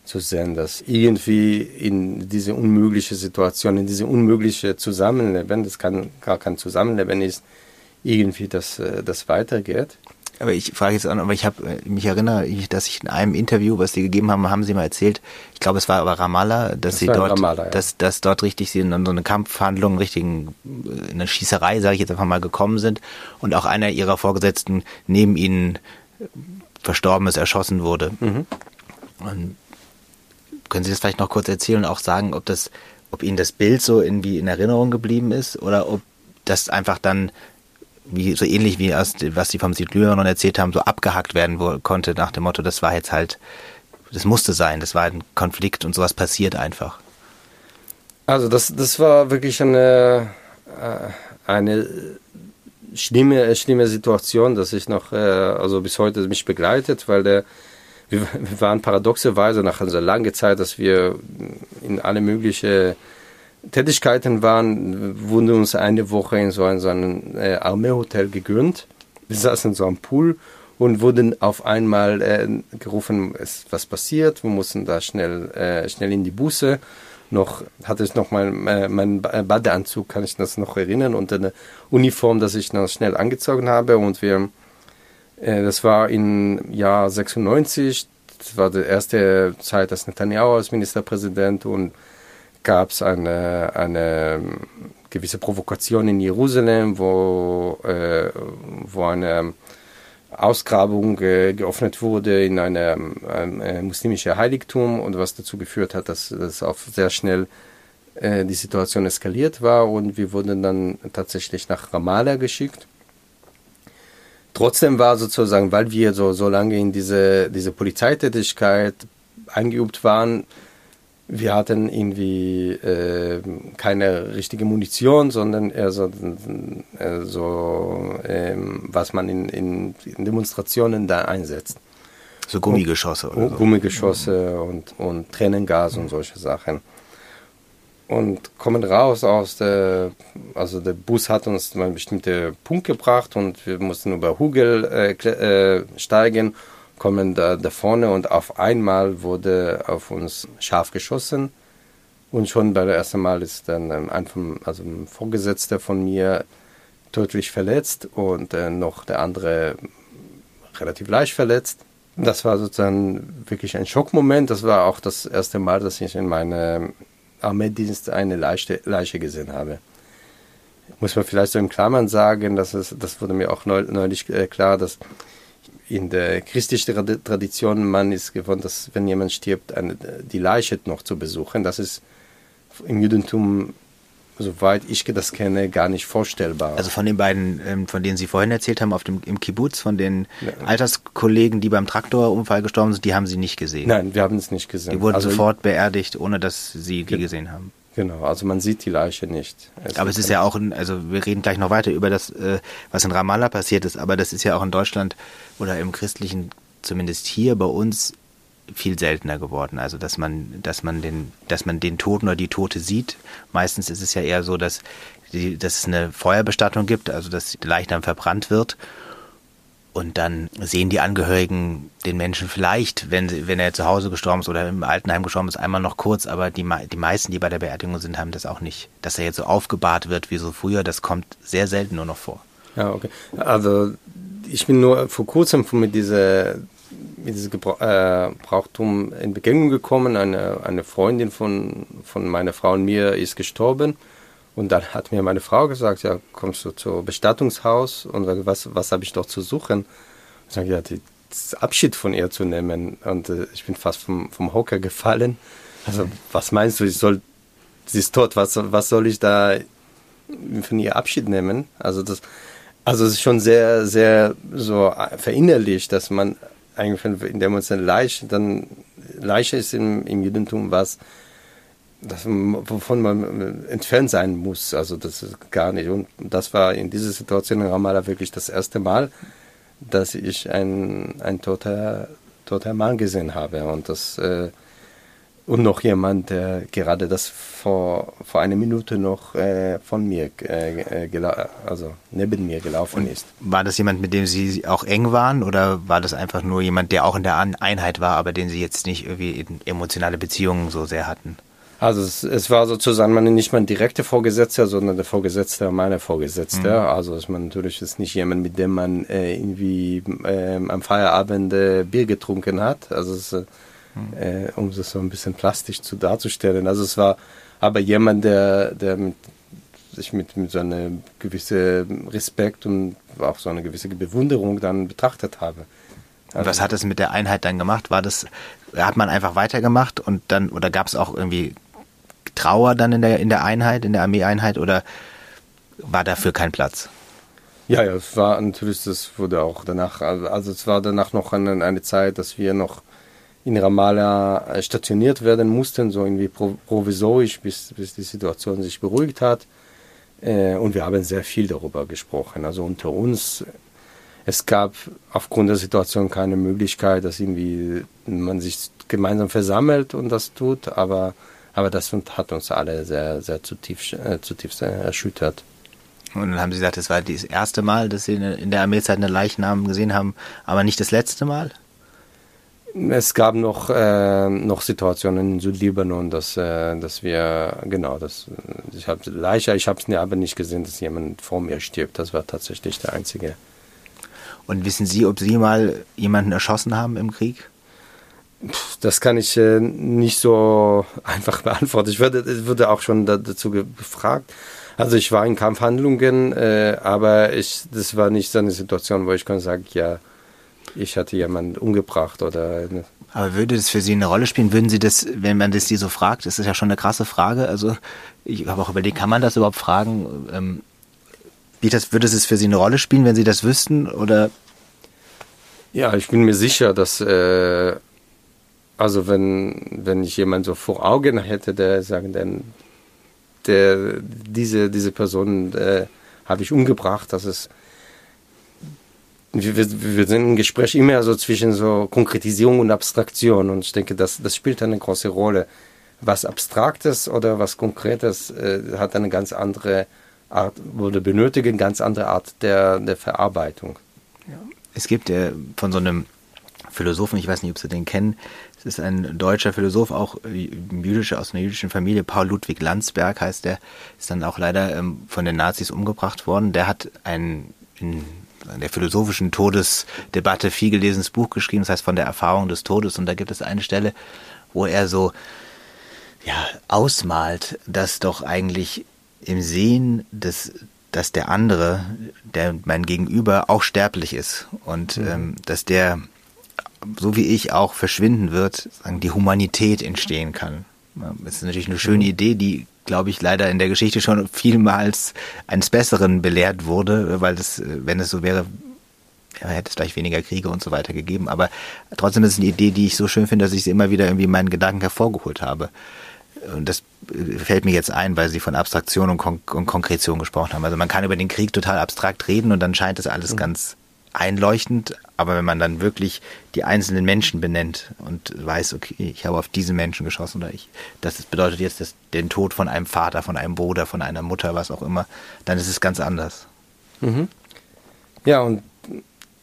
zu sehen, dass irgendwie in diese unmögliche Situation, in diese unmögliche Zusammenleben, das kann gar kein Zusammenleben ist, irgendwie das, das weitergeht. Aber ich frage jetzt an, aber ich habe mich erinnere, dass ich in einem Interview, was Sie gegeben haben, haben Sie mal erzählt, ich glaube, es war aber Ramallah, dass das Sie dort, Ramallah, ja. dass, dass dort richtig Sie in so eine Kampfhandlung, richtigen, in eine Schießerei, sage ich jetzt einfach mal, gekommen sind und auch einer Ihrer Vorgesetzten neben Ihnen verstorben ist, erschossen wurde. Mhm. Und können Sie das vielleicht noch kurz erzählen und auch sagen, ob das, ob Ihnen das Bild so irgendwie in Erinnerung geblieben ist oder ob das einfach dann wie, so ähnlich wie aus, was Sie vom Südlibanon erzählt haben, so abgehackt werden wo, konnte nach dem Motto, das war jetzt halt, das musste sein, das war ein Konflikt und sowas passiert einfach. Also das, das war wirklich eine, eine schlimme, schlimme Situation, dass ich noch, also bis heute mich begleitet, weil der Wir waren paradoxerweise nach einer langen Zeit, dass wir in alle möglichen Tätigkeiten waren, wurden uns eine Woche in so ein, so ein Armeehotel gegönnt. Wir saßen so am Pool und wurden auf einmal äh, gerufen, es ist was passiert, wir mussten da schnell, äh, schnell in die Busse. Noch hatte ich noch meinen äh, mein Badeanzug, kann ich das noch erinnern, und eine Uniform, dass ich noch schnell angezogen habe, und wir... Das war im Jahr sechsundneunzig, das war die erste Zeit, dass Netanyahu als Ministerpräsident, und gab es eine, eine gewisse Provokation in Jerusalem, wo, äh, wo eine Ausgrabung äh, geöffnet wurde in einem, einem muslimischen Heiligtum, und was dazu geführt hat, dass das auch sehr schnell äh, die Situation eskaliert war, und wir wurden dann tatsächlich nach Ramallah geschickt. Trotzdem war sozusagen, weil wir so, so lange in diese, diese Polizeitätigkeit eingeübt waren, wir hatten irgendwie äh, keine richtige Munition, sondern eher so, äh, so äh, was man in, in Demonstrationen da einsetzt. So Gummigeschosse oder so. Gummigeschosse und, und Tränengas und solche Sachen. Und kommen raus aus der, also der Bus hat uns mal einen bestimmten Punkt gebracht und wir mussten über Hügel äh, äh, steigen, kommen da, da vorne, und auf einmal wurde auf uns scharf geschossen, und schon bei der ersten Mal ist dann ein, vom, also ein Vorgesetzter von mir tödlich verletzt und äh, noch der andere relativ leicht verletzt. Das war sozusagen wirklich ein Schockmoment, das war auch das erste Mal, dass ich in meine Armeedienst eine Leiche, Leiche gesehen habe. Muss man vielleicht so in Klammern sagen, dass es, das wurde mir auch neulich klar, dass in der christlichen Tradition man ist gewohnt, dass wenn jemand stirbt, eine, die Leiche noch zu besuchen. Das ist im Judentum, soweit ich das kenne, gar nicht vorstellbar. Also von den beiden, von denen Sie vorhin erzählt haben, auf dem, im Kibbutz, von den ja. Alterskollegen, die beim Traktorunfall gestorben sind, die haben Sie nicht gesehen? Nein, wir haben es nicht gesehen. Die wurden also sofort beerdigt, ohne dass Sie die gesehen haben? Genau, also man sieht die Leiche nicht. Es aber es ist ja auch, ein, also wir reden gleich noch weiter über das, was in Ramallah passiert ist, aber das ist ja auch in Deutschland oder im Christlichen, zumindest hier bei uns, viel seltener geworden, also dass man, dass man den, dass man den Toten oder die Tote sieht. Meistens ist es ja eher so, dass, die, dass es eine Feuerbestattung gibt, also dass der Leichnam verbrannt wird, und dann sehen die Angehörigen den Menschen vielleicht, wenn, wenn er zu Hause gestorben ist oder im Altenheim gestorben ist, einmal noch kurz, aber die, die meisten, die bei der Beerdigung sind, haben das auch nicht. Dass er jetzt so aufgebahrt wird wie so früher, das kommt sehr selten nur noch vor. Ja, okay. Also ich bin nur vor kurzem mit dieser mit diesem Gebrauchtum in Begegnung gekommen. Eine, eine Freundin von, von meiner Frau und mir ist gestorben. Und dann hat mir meine Frau gesagt, ja, kommst du zum Bestattungshaus? Und sage, was, was habe ich doch zu suchen? Ich sage, ja, die, das Abschied von ihr zu nehmen. Und äh, ich bin fast vom, vom Hocker gefallen. Also, was meinst du, ich soll, sie ist tot, was, was soll ich da von ihr Abschied nehmen. Also das, also es ist schon sehr, sehr so verinnerlicht, dass man eigentlich, indem man es eine Leiche, dann Leiche ist im, im Judentum was, das, wovon man entfernt sein muss. Also das ist gar nicht. Und das war in dieser Situation in Ramallah wirklich das erste Mal, dass ich einen, einen toter, toter Mann gesehen habe. Und das äh, und noch jemand, der gerade das vor, vor einer Minute noch äh, von mir, äh, gela- also neben mir gelaufen ist. Und war das jemand, mit dem Sie auch eng waren? Oder war das einfach nur jemand, der auch in der Einheit war, aber den Sie jetzt nicht irgendwie emotionale Beziehungen so sehr hatten? Also es, es war sozusagen meine, nicht mein direkter Vorgesetzter, sondern der Vorgesetzte meiner Vorgesetzter. Mhm. Also ist man natürlich ist nicht jemand, mit dem man äh, irgendwie äh, am Feierabend äh, Bier getrunken hat. Also es, äh, mhm. äh, um das so ein bisschen plastisch zu darzustellen. Also es war aber jemand, der, der mit, sich mit, mit so einer gewissen Respekt und auch so eine gewisse Bewunderung dann betrachtet habe. Und was hat es mit der Einheit dann gemacht? War das, hat man einfach weitergemacht und dann, oder gab es auch irgendwie Trauer dann in der, in der Einheit, in der Armeeeinheit, oder war dafür kein Platz? Ja, ja, es war natürlich, das wurde auch danach, also es war danach noch eine, eine Zeit, dass wir noch in Ramallah stationiert werden mussten, so irgendwie provisorisch, bis, bis die Situation sich beruhigt hat. Und wir haben sehr viel darüber gesprochen, also unter uns. Es gab aufgrund der Situation keine Möglichkeit, dass irgendwie man sich gemeinsam versammelt und das tut, aber, aber das hat uns alle sehr, sehr zutiefst, äh, zutiefst erschüttert. Und dann haben Sie gesagt, das war das erste Mal, dass Sie in der Armeezeit einen Leichnam gesehen haben, aber nicht das letzte Mal? Es gab noch, äh, noch Situationen in Südlibanon, dass, äh, dass wir, genau, dass, ich habe Leiche, ich habe es aber nicht gesehen, dass jemand vor mir stirbt. Das war tatsächlich der einzige. Und wissen Sie, ob Sie mal jemanden erschossen haben im Krieg? Das kann ich äh, nicht so einfach beantworten. Ich würde, würde auch schon dazu gefragt. Also ich war in Kampfhandlungen, äh, aber ich, das war nicht so eine Situation, wo ich kann sagen, ja, ich hatte jemanden umgebracht oder. Ne. Aber würde das für Sie eine Rolle spielen? Würden Sie das, wenn man das Sie so fragt, das ist ja schon eine krasse Frage. Also ich habe auch überlegt, kann man das überhaupt fragen? Ähm, Das, würde es für Sie eine Rolle spielen, wenn Sie das wüssten? Oder? Ja, ich bin mir sicher, dass äh, also wenn, wenn ich jemanden so vor Augen hätte, der sagen, der, der diese, diese Person äh, habe ich umgebracht, dass es wir, wir sind im Gespräch immer so zwischen so Konkretisierung und Abstraktion, und ich denke, das, das spielt eine große Rolle. Was Abstraktes oder was Konkretes äh, hat eine ganz andere Art, oder benötigen eine ganz andere Art der, der Verarbeitung. Ja. Es gibt äh, von so einem Philosophen, ich weiß nicht, ob Sie den kennen, es ist ein deutscher Philosoph, auch jüdische, aus einer jüdischen Familie, Paul Ludwig Landsberg heißt der, ist dann auch leider ähm, von den Nazis umgebracht worden. Der hat ein in der philosophischen Todesdebatte viel gelesenes Buch geschrieben, das heißt Von der Erfahrung des Todes, und da gibt es eine Stelle, wo er so ja, ausmalt, dass doch eigentlich im Sehen, des, dass der andere, der mein Gegenüber, auch sterblich ist und mhm. ähm, dass der, so wie ich auch, verschwinden wird, sagen, die Humanität entstehen kann. Das ist natürlich eine schöne mhm. Idee, die, glaube ich, leider in der Geschichte schon vielmals eines Besseren belehrt wurde, weil das, wenn es so wäre, ja, hätte es gleich weniger Kriege und so weiter gegeben. Aber trotzdem ist es eine Idee, die ich so schön finde, dass ich sie immer wieder irgendwie in meinen Gedanken hervorgeholt habe. Und das fällt mir jetzt ein, weil Sie von Abstraktion und, Kon- und Konkretion gesprochen haben. Also man kann über den Krieg total abstrakt reden und dann scheint es alles mhm. ganz einleuchtend. Aber wenn man dann wirklich die einzelnen Menschen benennt und weiß, okay, ich habe auf diese Menschen geschossen oder ich, das bedeutet jetzt das, den Tod von einem Vater, von einem Bruder, von einer Mutter, was auch immer, dann ist es ganz anders. Mhm. Ja, und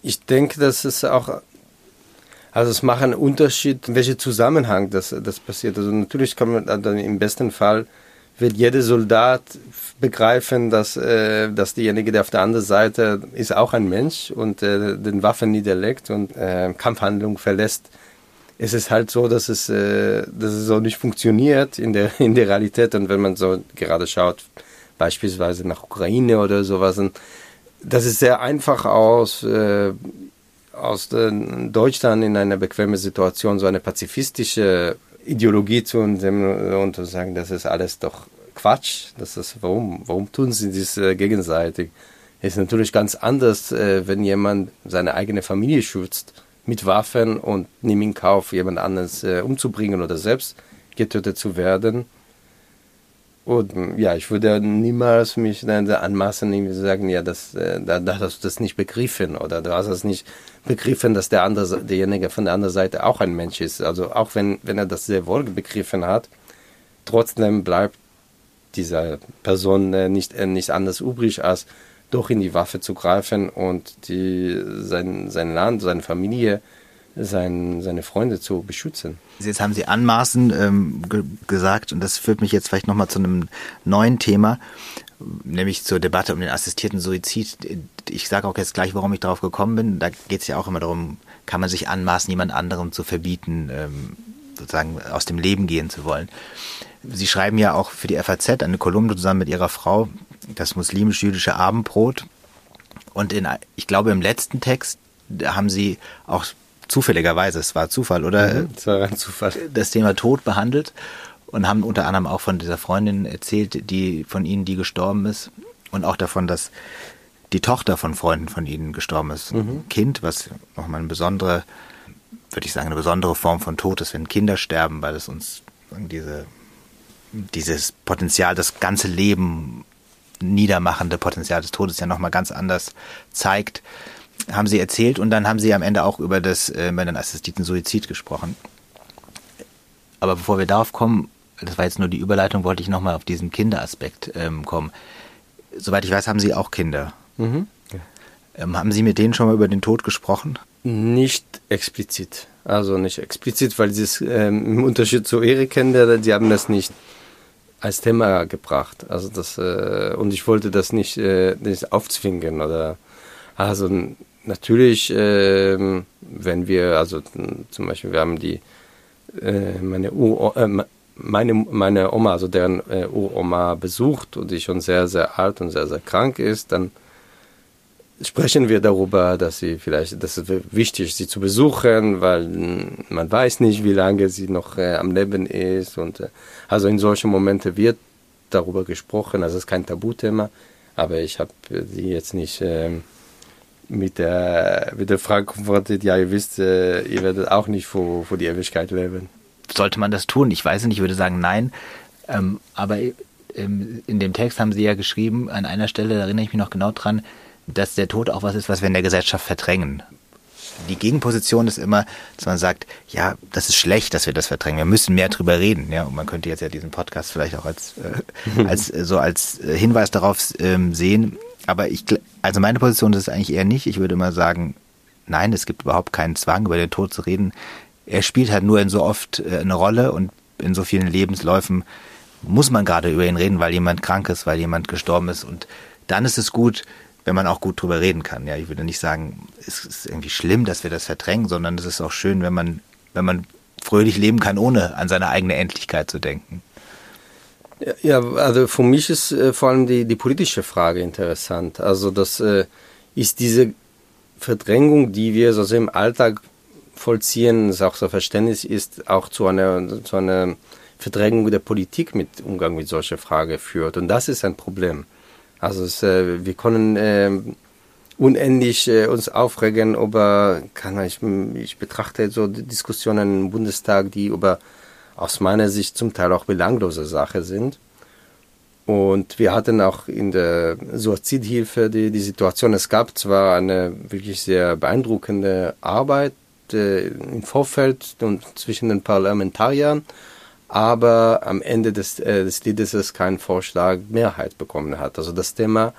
ich denke, das ist auch. Also es macht einen Unterschied, in welchem Zusammenhang das, das passiert. Also natürlich kann man dann im besten Fall, wird jeder Soldat begreifen, dass, äh, dass derjenige, der auf der anderen Seite ist, auch ein Mensch und äh, den Waffen niederlegt und äh, Kampfhandlungen verlässt. Es ist halt so, dass es, äh, dass es so nicht funktioniert in der, in der Realität. Und wenn man so gerade schaut, beispielsweise nach Ukraine oder sowas, das ist sehr einfach aus... Äh, aus Deutschland in einer bequemen Situation so eine pazifistische Ideologie zu und, und zu sagen, das ist alles doch Quatsch. Das ist, warum, warum tun sie das äh, gegenseitig? Ist natürlich ganz anders, äh, wenn jemand seine eigene Familie schützt mit Waffen und nimmt in Kauf, jemand anderes äh, umzubringen oder selbst getötet zu werden. Und ja, ich würde niemals mich anmaßen, irgendwie sagen, ja, das, äh, da, da hast du das nicht begriffen oder du hast das nicht begriffen, dass der andere, derjenige von der anderen Seite auch ein Mensch ist. Also auch wenn, wenn er das sehr wohl begriffen hat, trotzdem bleibt dieser Person äh, nicht, äh, nichts anderes übrig, als doch in die Waffe zu greifen und die, sein, sein Land, seine Familie, Sein, seine Freunde zu beschützen. Jetzt haben Sie anmaßen ähm, ge- gesagt, und das führt mich jetzt vielleicht nochmal zu einem neuen Thema, nämlich zur Debatte um den assistierten Suizid. Ich sage auch jetzt gleich, warum ich darauf gekommen bin. Da geht es ja auch immer darum, kann man sich anmaßen, jemand anderem zu verbieten, ähm, sozusagen aus dem Leben gehen zu wollen. Sie schreiben ja auch für die F A Z eine Kolumne zusammen mit Ihrer Frau, das muslimisch-jüdische Abendbrot. Und in, ich glaube, im letzten Text haben Sie auch zufälligerweise, es war Zufall, oder? Es war ein Zufall. Das Thema Tod behandelt und haben unter anderem auch von dieser Freundin erzählt, die von Ihnen, die gestorben ist, und auch davon, dass die Tochter von Freunden von Ihnen gestorben ist. Mhm. Ein Kind, was nochmal eine besondere, würde ich sagen, eine besondere Form von Tod ist, wenn Kinder sterben, weil es uns diese, dieses Potenzial, das ganze Leben niedermachende Potenzial des Todes ja nochmal ganz anders zeigt. Haben Sie erzählt, und dann haben Sie am Ende auch über, das, äh, über den assistierten Suizid gesprochen. Aber bevor wir darauf kommen, das war jetzt nur die Überleitung, wollte ich nochmal auf diesen Kinderaspekt ähm, kommen. Soweit ich weiß, haben Sie auch Kinder. Mhm. Ja. Ähm, haben Sie mit denen schon mal über den Tod gesprochen? Nicht explizit. Also nicht explizit, weil sie es ähm, im Unterschied zu Erik kennen, die haben das nicht als Thema gebracht. Also das, äh, und ich wollte das nicht, äh, nicht aufzwingen oder... Also natürlich, äh, wenn wir, also zum Beispiel, wir haben die, äh, meine, Ur- äh, meine, meine Oma, also deren äh, Uroma besucht und die schon sehr, sehr alt und sehr, sehr krank ist, dann sprechen wir darüber, dass sie vielleicht, das ist wichtig, sie zu besuchen, weil man weiß nicht, wie lange sie noch äh, am Leben ist. Und äh, also in solchen Momenten wird darüber gesprochen, also es ist kein Tabuthema, aber ich habe die jetzt nicht... Äh, mit der, mit der Frage konfrontiert, ja, ihr wisst, äh, ihr werdet auch nicht vor, vor die Ewigkeit leben. Sollte man das tun? Ich weiß nicht, ich würde sagen, nein. Ähm, aber ähm, in dem Text haben Sie ja geschrieben, an einer Stelle, da erinnere ich mich noch genau dran, dass der Tod auch was ist, was wir in der Gesellschaft verdrängen. Die Gegenposition ist immer, dass man sagt, ja, das ist schlecht, dass wir das verdrängen. Wir müssen mehr drüber reden. Ja? Und man könnte jetzt ja diesen Podcast vielleicht auch als, äh, als, äh, so als Hinweis darauf ähm, sehen. Aber ich, also meine Position ist es eigentlich eher nicht. Ich würde immer sagen, nein, es gibt überhaupt keinen Zwang, über den Tod zu reden. Er spielt halt nur in so oft eine Rolle und in so vielen Lebensläufen muss man gerade über ihn reden, weil jemand krank ist, weil jemand gestorben ist. Und dann ist es gut, wenn man auch gut drüber reden kann. Ja, ich würde nicht sagen, es ist irgendwie schlimm, dass wir das verdrängen, sondern es ist auch schön, wenn man, wenn man fröhlich leben kann, ohne an seine eigene Endlichkeit zu denken. Ja, also für mich ist äh, vor allem die, die politische Frage interessant. Also das äh, ist diese Verdrängung, die wir so im Alltag vollziehen, das auch so Verständnis ist, auch zu einer, zu einer Verdrängung der Politik mit Umgang mit solcher Frage führt. Und das ist ein Problem. Also es, äh, wir können äh, unendlich äh, uns aufregen über, kann man, ich, ich betrachte so Diskussionen im Bundestag, die über aus meiner Sicht zum Teil auch belanglose Sache sind. Und wir hatten auch in der Suizidhilfe die, die Situation, es gab zwar eine wirklich sehr beeindruckende Arbeit äh, im Vorfeld und zwischen den Parlamentariern, aber am Ende des, äh, des Liedes es keinen Vorschlag Mehrheit bekommen hat. Also das Thema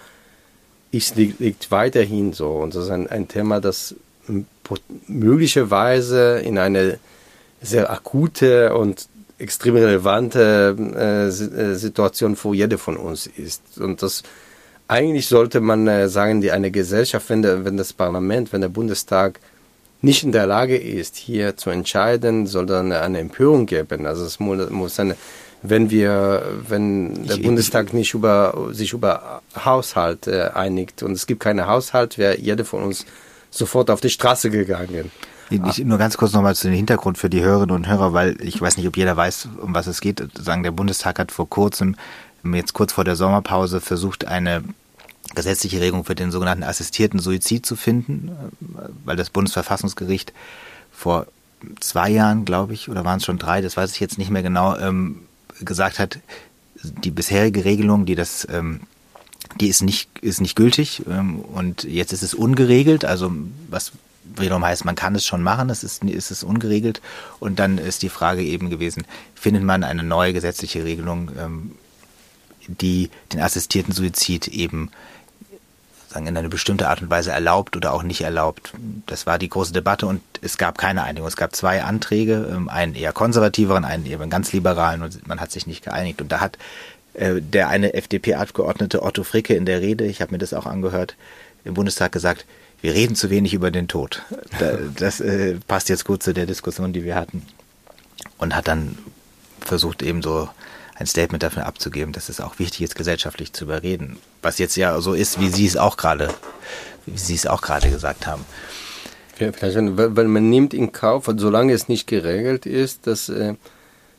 ist, liegt, liegt weiterhin so. Und das ist ein, ein Thema, das möglicherweise in eine sehr akute und extrem relevante äh, Situation für jede von uns ist. Und das eigentlich sollte man äh, sagen, die eine Gesellschaft, wenn, der, wenn das Parlament, wenn der Bundestag nicht in der Lage ist, hier zu entscheiden, soll dann eine, eine Empörung geben. Also es muss, muss eine, wenn wir, wenn der ich, Bundestag ich, nicht über sich über Haushalt äh, einigt und es gibt keinen Haushalt, wäre jede von uns sofort auf die Straße gegangen. Ich, nur ganz kurz nochmal zu dem Hintergrund für die Hörerinnen und Hörer, weil ich weiß nicht, ob jeder weiß, um was es geht. Sagen, der Bundestag hat vor kurzem jetzt kurz vor der Sommerpause versucht, eine gesetzliche Regelung für den sogenannten assistierten Suizid zu finden, weil das Bundesverfassungsgericht vor zwei Jahren, glaube ich, oder waren es schon drei, das weiß ich jetzt nicht mehr genau, ähm, gesagt hat, die bisherige Regelung, die das, ähm, die ist nicht, ist nicht gültig, ähm, und jetzt ist es ungeregelt, also was wiederum heißt, man kann es schon machen, es ist, ist es ungeregelt, und dann ist die Frage eben gewesen, findet man eine neue gesetzliche Regelung, ähm, die den assistierten Suizid eben sagen, in eine bestimmte Art und Weise erlaubt oder auch nicht erlaubt. Das war die große Debatte und es gab keine Einigung. Es gab zwei Anträge, einen eher konservativeren, einen eher ganz liberalen, und man hat sich nicht geeinigt. Und da hat äh, der eine F D P-Abgeordnete Otto Fricke in der Rede, ich habe mir das auch angehört, im Bundestag gesagt, wir reden zu wenig über den Tod. Das, das äh, passt jetzt gut zu der Diskussion, die wir hatten. Und hat dann versucht, eben so ein Statement davon abzugeben, dass es auch wichtig ist, gesellschaftlich zu überreden. Was jetzt ja so ist, wie Sie es auch gerade, wie Sie es auch gerade gesagt haben. Ja, vielleicht, weil man nimmt in Kauf, solange es nicht geregelt ist, dass äh,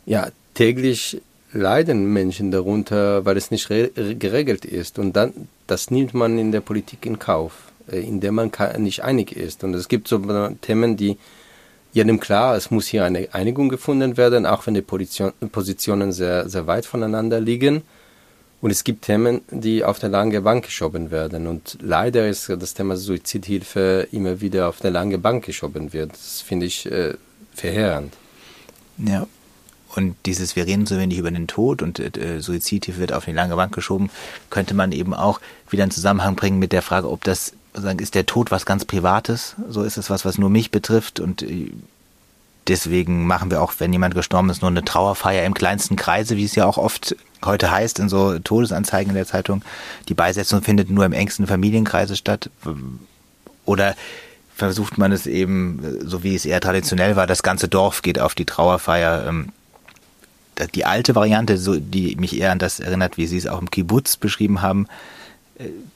ja, täglich leiden Menschen darunter, weil es nicht re- geregelt ist. Und dann, das nimmt man in der Politik in Kauf, äh, in der man ka- nicht einig ist. Und es gibt so Themen, die jedem klar, es muss hier eine Einigung gefunden werden, auch wenn die Positionen sehr, sehr weit voneinander liegen. Und es gibt Themen, die auf der langen Bank geschoben werden. Und leider ist das Thema Suizidhilfe immer wieder auf der langen Bank geschoben wird. Das finde ich äh, verheerend. Ja, und dieses, wir reden so wenig über den Tod und äh, Suizidhilfe wird auf die lange Bank geschoben, könnte man eben auch wieder in Zusammenhang bringen mit der Frage, ob das, ist der Tod was ganz Privates, so ist es was, was nur mich betrifft, und deswegen machen wir auch, wenn jemand gestorben ist, nur eine Trauerfeier im kleinsten Kreise, wie es ja auch oft heute heißt in so Todesanzeigen in der Zeitung. Die Beisetzung findet nur im engsten Familienkreise statt, oder versucht man es eben, so wie es eher traditionell war, das ganze Dorf geht auf die Trauerfeier. Die alte Variante, die mich eher an das erinnert, wie Sie es auch im Kibbutz beschrieben haben,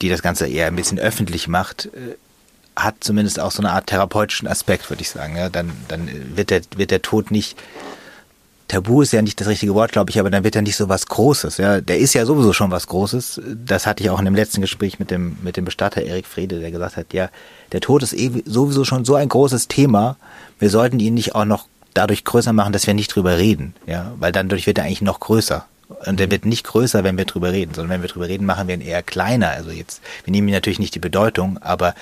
die das Ganze eher ein bisschen öffentlich macht, hat zumindest auch so eine Art therapeutischen Aspekt, würde ich sagen. Ja, dann dann wird, der, wird der Tod nicht, Tabu ist ja nicht das richtige Wort, glaube ich, aber dann wird er nicht so was Großes. Ja, der ist ja sowieso schon was Großes. Das hatte ich auch in dem letzten Gespräch mit dem, mit dem Bestatter Erik Frede, der gesagt hat, ja, der Tod ist sowieso schon so ein großes Thema, wir sollten ihn nicht auch noch dadurch größer machen, dass wir nicht drüber reden. Ja, weil dadurch wird er eigentlich noch größer. Und der wird nicht größer, wenn wir drüber reden, sondern wenn wir drüber reden, machen wir ihn eher kleiner. Also jetzt, wir nehmen ihm natürlich nicht die Bedeutung, aber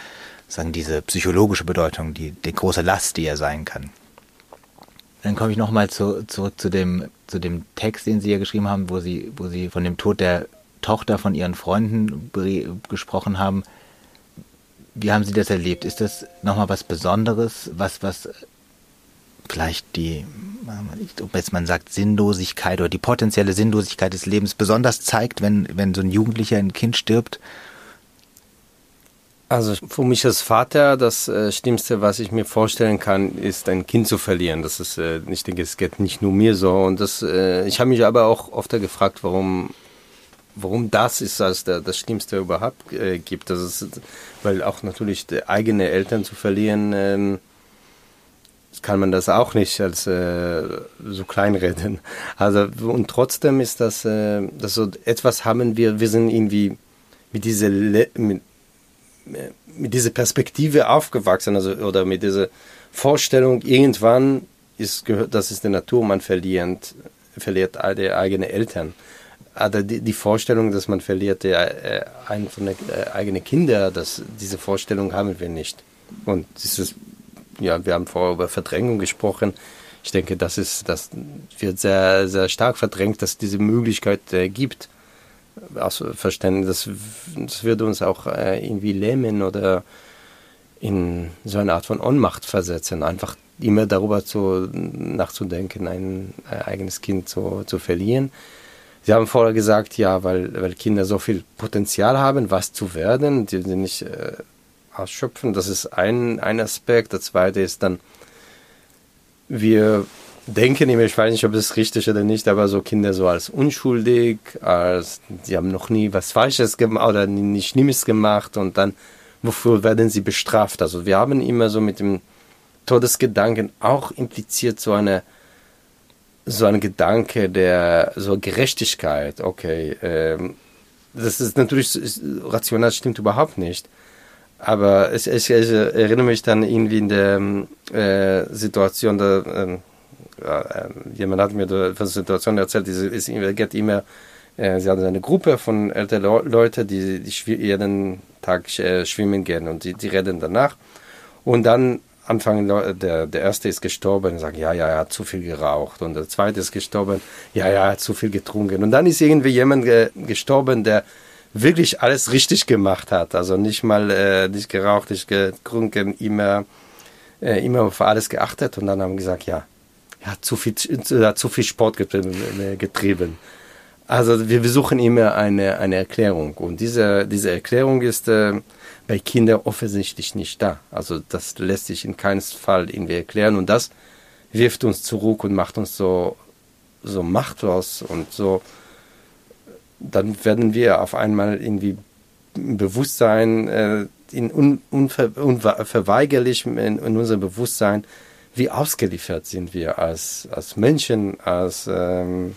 sagen diese psychologische Bedeutung, die, die große Last, die er sein kann. Dann komme ich nochmal zu, zurück zu dem, zu dem Text, den Sie ja geschrieben haben, wo Sie, wo Sie von dem Tod der Tochter von Ihren Freunden be- gesprochen haben. Wie haben Sie das erlebt? Ist das nochmal was Besonderes, was, was, vielleicht die, ob jetzt man sagt, Sinnlosigkeit oder die potenzielle Sinnlosigkeit des Lebens besonders zeigt, wenn, wenn so ein Jugendlicher, ein Kind stirbt? Also für mich als Vater, das äh, Schlimmste, was ich mir vorstellen kann, ist, ein Kind zu verlieren. Das ist, äh, ich denke, es geht nicht nur mir so. Und das, äh, ich habe mich aber auch oft gefragt, warum, warum das ist, als der, das Schlimmste überhaupt äh, gibt. Das ist, weil auch natürlich die eigene Eltern zu verlieren, äh, kann man das auch nicht als äh, so kleinreden. Also, und trotzdem ist das, äh, das so etwas haben wir, wir sind irgendwie mit dieser, Le- mit, mit dieser Perspektive aufgewachsen, also, oder mit dieser Vorstellung, irgendwann ist gehört, das ist die Natur, man verliert, verliert die eigenen Eltern. Also die, die Vorstellung, dass man verliert die, äh, einen von den äh, eigenen Kindern, das, diese Vorstellung haben wir nicht. Und das ist, ja, wir haben vorher über Verdrängung gesprochen. Ich denke, das ist, das wird sehr, sehr stark verdrängt, dass es diese Möglichkeit äh, gibt. Also Verständnis, das, das würde uns auch äh, irgendwie lähmen oder in so eine Art von Ohnmacht versetzen. Einfach immer darüber zu, nachzudenken, ein, ein eigenes Kind zu, zu verlieren. Sie haben vorher gesagt, ja, weil, weil Kinder so viel Potenzial haben, was zu werden, die sind nicht äh, ausschöpfen, das ist ein, ein Aspekt. Der zweite ist dann, wir denken immer, ich weiß nicht, ob das richtig ist oder nicht, aber so Kinder so als unschuldig, als die haben noch nie was Falsches gemacht oder nichts Schlimmes gemacht, und dann, wofür werden sie bestraft? Also wir haben immer so mit dem Todesgedanken auch impliziert so eine so ein Gedanke der so Gerechtigkeit, okay, ähm, das ist natürlich rational, stimmt überhaupt nicht. Aber ich, ich, ich erinnere mich dann irgendwie in der äh, Situation, da, äh, äh, jemand hat mir von der Situation erzählt, diese ist immer, äh, sie haben eine Gruppe von älteren Leuten, die, die jeden Tag äh, schwimmen gehen und die, die reden danach. Und dann anfangen Leute, der, der erste ist gestorben und sagt, ja, ja, er hat zu viel geraucht. Und der zweite ist gestorben, ja, ja, er hat zu viel getrunken. Und dann ist irgendwie jemand ge- gestorben, der wirklich alles richtig gemacht hat, also nicht mal äh, nicht geraucht, nicht getrunken, immer, äh, immer auf alles geachtet. Und dann haben gesagt, ja, er hat zu viel, er hat zu viel Sport getrieben. Also wir versuchen immer eine, eine Erklärung, und diese, diese Erklärung ist äh, bei Kindern offensichtlich nicht da. Also das lässt sich in keinem Fall irgendwie erklären, und das wirft uns zurück und macht uns so, so machtlos und so. Dann werden wir auf einmal irgendwie im Bewusstsein, äh, in un, unver, unverweigerlich in, in unserem Bewusstsein, wie ausgeliefert sind wir als, als Menschen, als, ähm,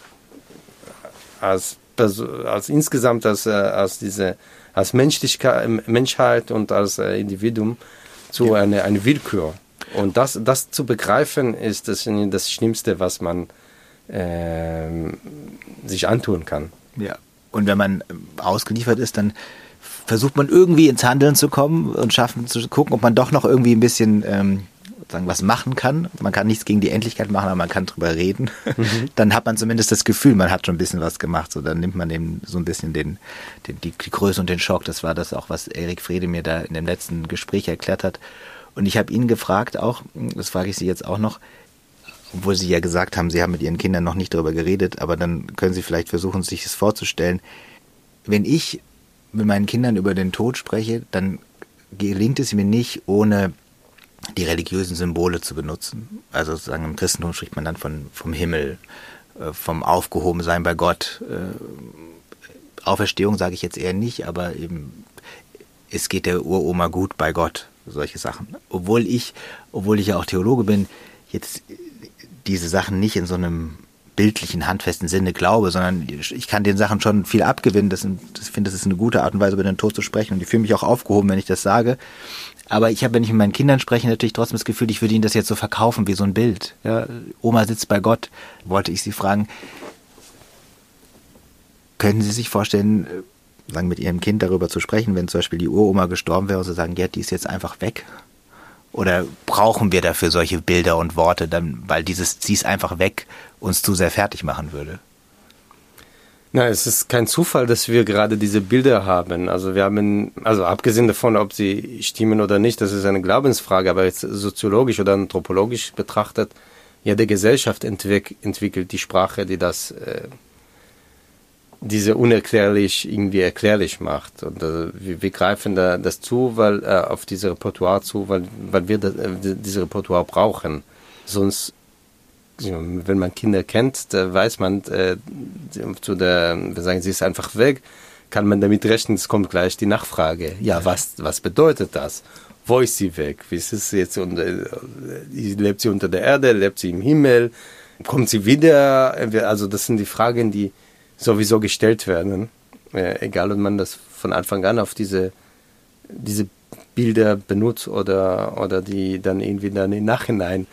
als, Perso- als insgesamt, als, äh, als, diese, als Menschlichkeit, Menschheit und als äh, Individuum zu ja. einer eine Willkür. Und das, das zu begreifen, ist das, das Schlimmste, was man äh, sich antun kann. Ja. Und wenn man ausgeliefert ist, dann versucht man irgendwie ins Handeln zu kommen und schaffen zu gucken, ob man doch noch irgendwie ein bisschen ähm, sagen, was machen kann. Man kann nichts gegen die Endlichkeit machen, aber man kann drüber reden. Mhm. Dann hat man zumindest das Gefühl, man hat schon ein bisschen was gemacht. So, dann nimmt man eben so ein bisschen den, den, die Größe und den Schock. Das war das auch, was Erik Frede mir da in dem letzten Gespräch erklärt hat. Und ich habe ihn gefragt auch, das frage ich Sie jetzt auch noch, obwohl Sie ja gesagt haben, Sie haben mit Ihren Kindern noch nicht darüber geredet, aber dann können Sie vielleicht versuchen, sich das vorzustellen. Wenn ich mit meinen Kindern über den Tod spreche, dann gelingt es mir nicht, ohne die religiösen Symbole zu benutzen. Also sozusagen im Christentum spricht man dann von, vom Himmel, vom Aufgehobensein bei Gott. Auferstehung sage ich jetzt eher nicht, aber eben, es geht der Uroma gut bei Gott, solche Sachen. Obwohl ich, obwohl ich ja auch Theologe bin, jetzt diese Sachen nicht in so einem bildlichen, handfesten Sinne glaube, sondern ich kann den Sachen schon viel abgewinnen. Das, ich finde, das ist eine gute Art und Weise, über den Tod zu sprechen, und ich fühle mich auch aufgehoben, wenn ich das sage. Aber ich habe, wenn ich mit meinen Kindern spreche, natürlich trotzdem das Gefühl, ich würde ihnen das jetzt so verkaufen wie so ein Bild. Ja, Oma sitzt bei Gott, wollte ich Sie fragen, können Sie sich vorstellen, sagen mit Ihrem Kind darüber zu sprechen, wenn zum Beispiel die Uroma gestorben wäre und Sie sagen, ja, die ist jetzt einfach weg? Oder brauchen wir dafür solche Bilder und Worte, dann, weil dieses Zieh's einfach weg uns zu sehr fertig machen würde? Na, es ist kein Zufall, dass wir gerade diese Bilder haben. Also wir haben, also abgesehen davon, ob sie stimmen oder nicht, das ist eine Glaubensfrage, aber jetzt soziologisch oder anthropologisch betrachtet, jede Gesellschaft entwick, entwickelt die Sprache, die das, äh, diese unerklärlich irgendwie erklärlich macht. Und äh, wir, wir greifen da das zu, weil äh, auf diese Repertoire zu, weil, weil wir das, äh, diese Repertoire brauchen. Sonst, wenn man Kinder kennt, da weiß man, äh, zu der, wir sagen, sie ist einfach weg, kann man damit rechnen, es kommt gleich die Nachfrage. Ja, was, was bedeutet das? Wo ist sie weg? Wie ist es jetzt? Und, äh, lebt sie unter der Erde? Lebt sie im Himmel? Kommt sie wieder? Also das sind die Fragen, die sowieso gestellt werden, äh, egal ob man das von Anfang an auf diese, diese Bilder benutzt oder, oder die dann irgendwie dann im Nachhinein.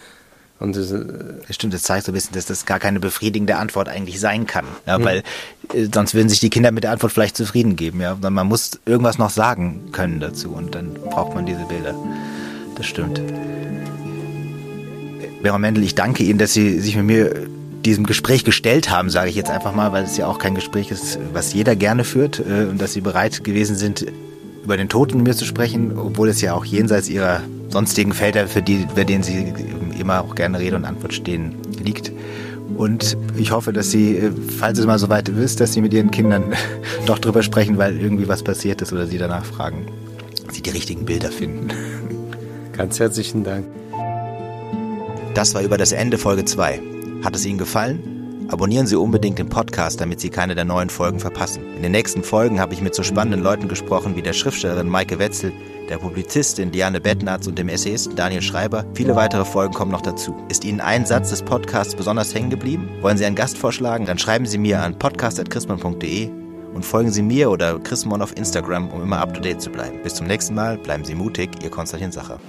Und das, äh das stimmt, das zeigt so ein bisschen, dass das gar keine befriedigende Antwort eigentlich sein kann, ja, mhm. weil äh, sonst würden sich die Kinder mit der Antwort vielleicht zufrieden geben, ja, sondern man muss irgendwas noch sagen können dazu, und dann braucht man diese Bilder. Das stimmt. Meron Mendel, ich danke Ihnen, dass Sie sich mit mir diesem Gespräch gestellt haben, sage ich jetzt einfach mal, weil es ja auch kein Gespräch ist, was jeder gerne führt, und dass Sie bereit gewesen sind, über den Tod mit mir zu sprechen, obwohl es ja auch jenseits Ihrer sonstigen Felder, für die, bei denen Sie immer auch gerne Rede und Antwort stehen, liegt. Und ich hoffe, dass Sie, falls es mal so weit ist, dass Sie mit Ihren Kindern doch drüber sprechen, weil irgendwie was passiert ist oder Sie danach fragen, dass Sie die richtigen Bilder finden. Ganz herzlichen Dank. Das war über das Ende Folge zwei. Hat es Ihnen gefallen? Abonnieren Sie unbedingt den Podcast, damit Sie keine der neuen Folgen verpassen. In den nächsten Folgen habe ich mit so spannenden Leuten gesprochen wie der Schriftstellerin Maike Wetzel, der Publizistin Diane Bettnardt und dem Essayisten Daniel Schreiber. Viele weitere Folgen kommen noch dazu. Ist Ihnen ein Satz des Podcasts besonders hängen geblieben? Wollen Sie einen Gast vorschlagen? Dann schreiben Sie mir an podcast at chrismon punkt de und folgen Sie mir oder Chrismon auf Instagram, um immer up to date zu bleiben. Bis zum nächsten Mal, bleiben Sie mutig, Ihr Konstantin Sacher.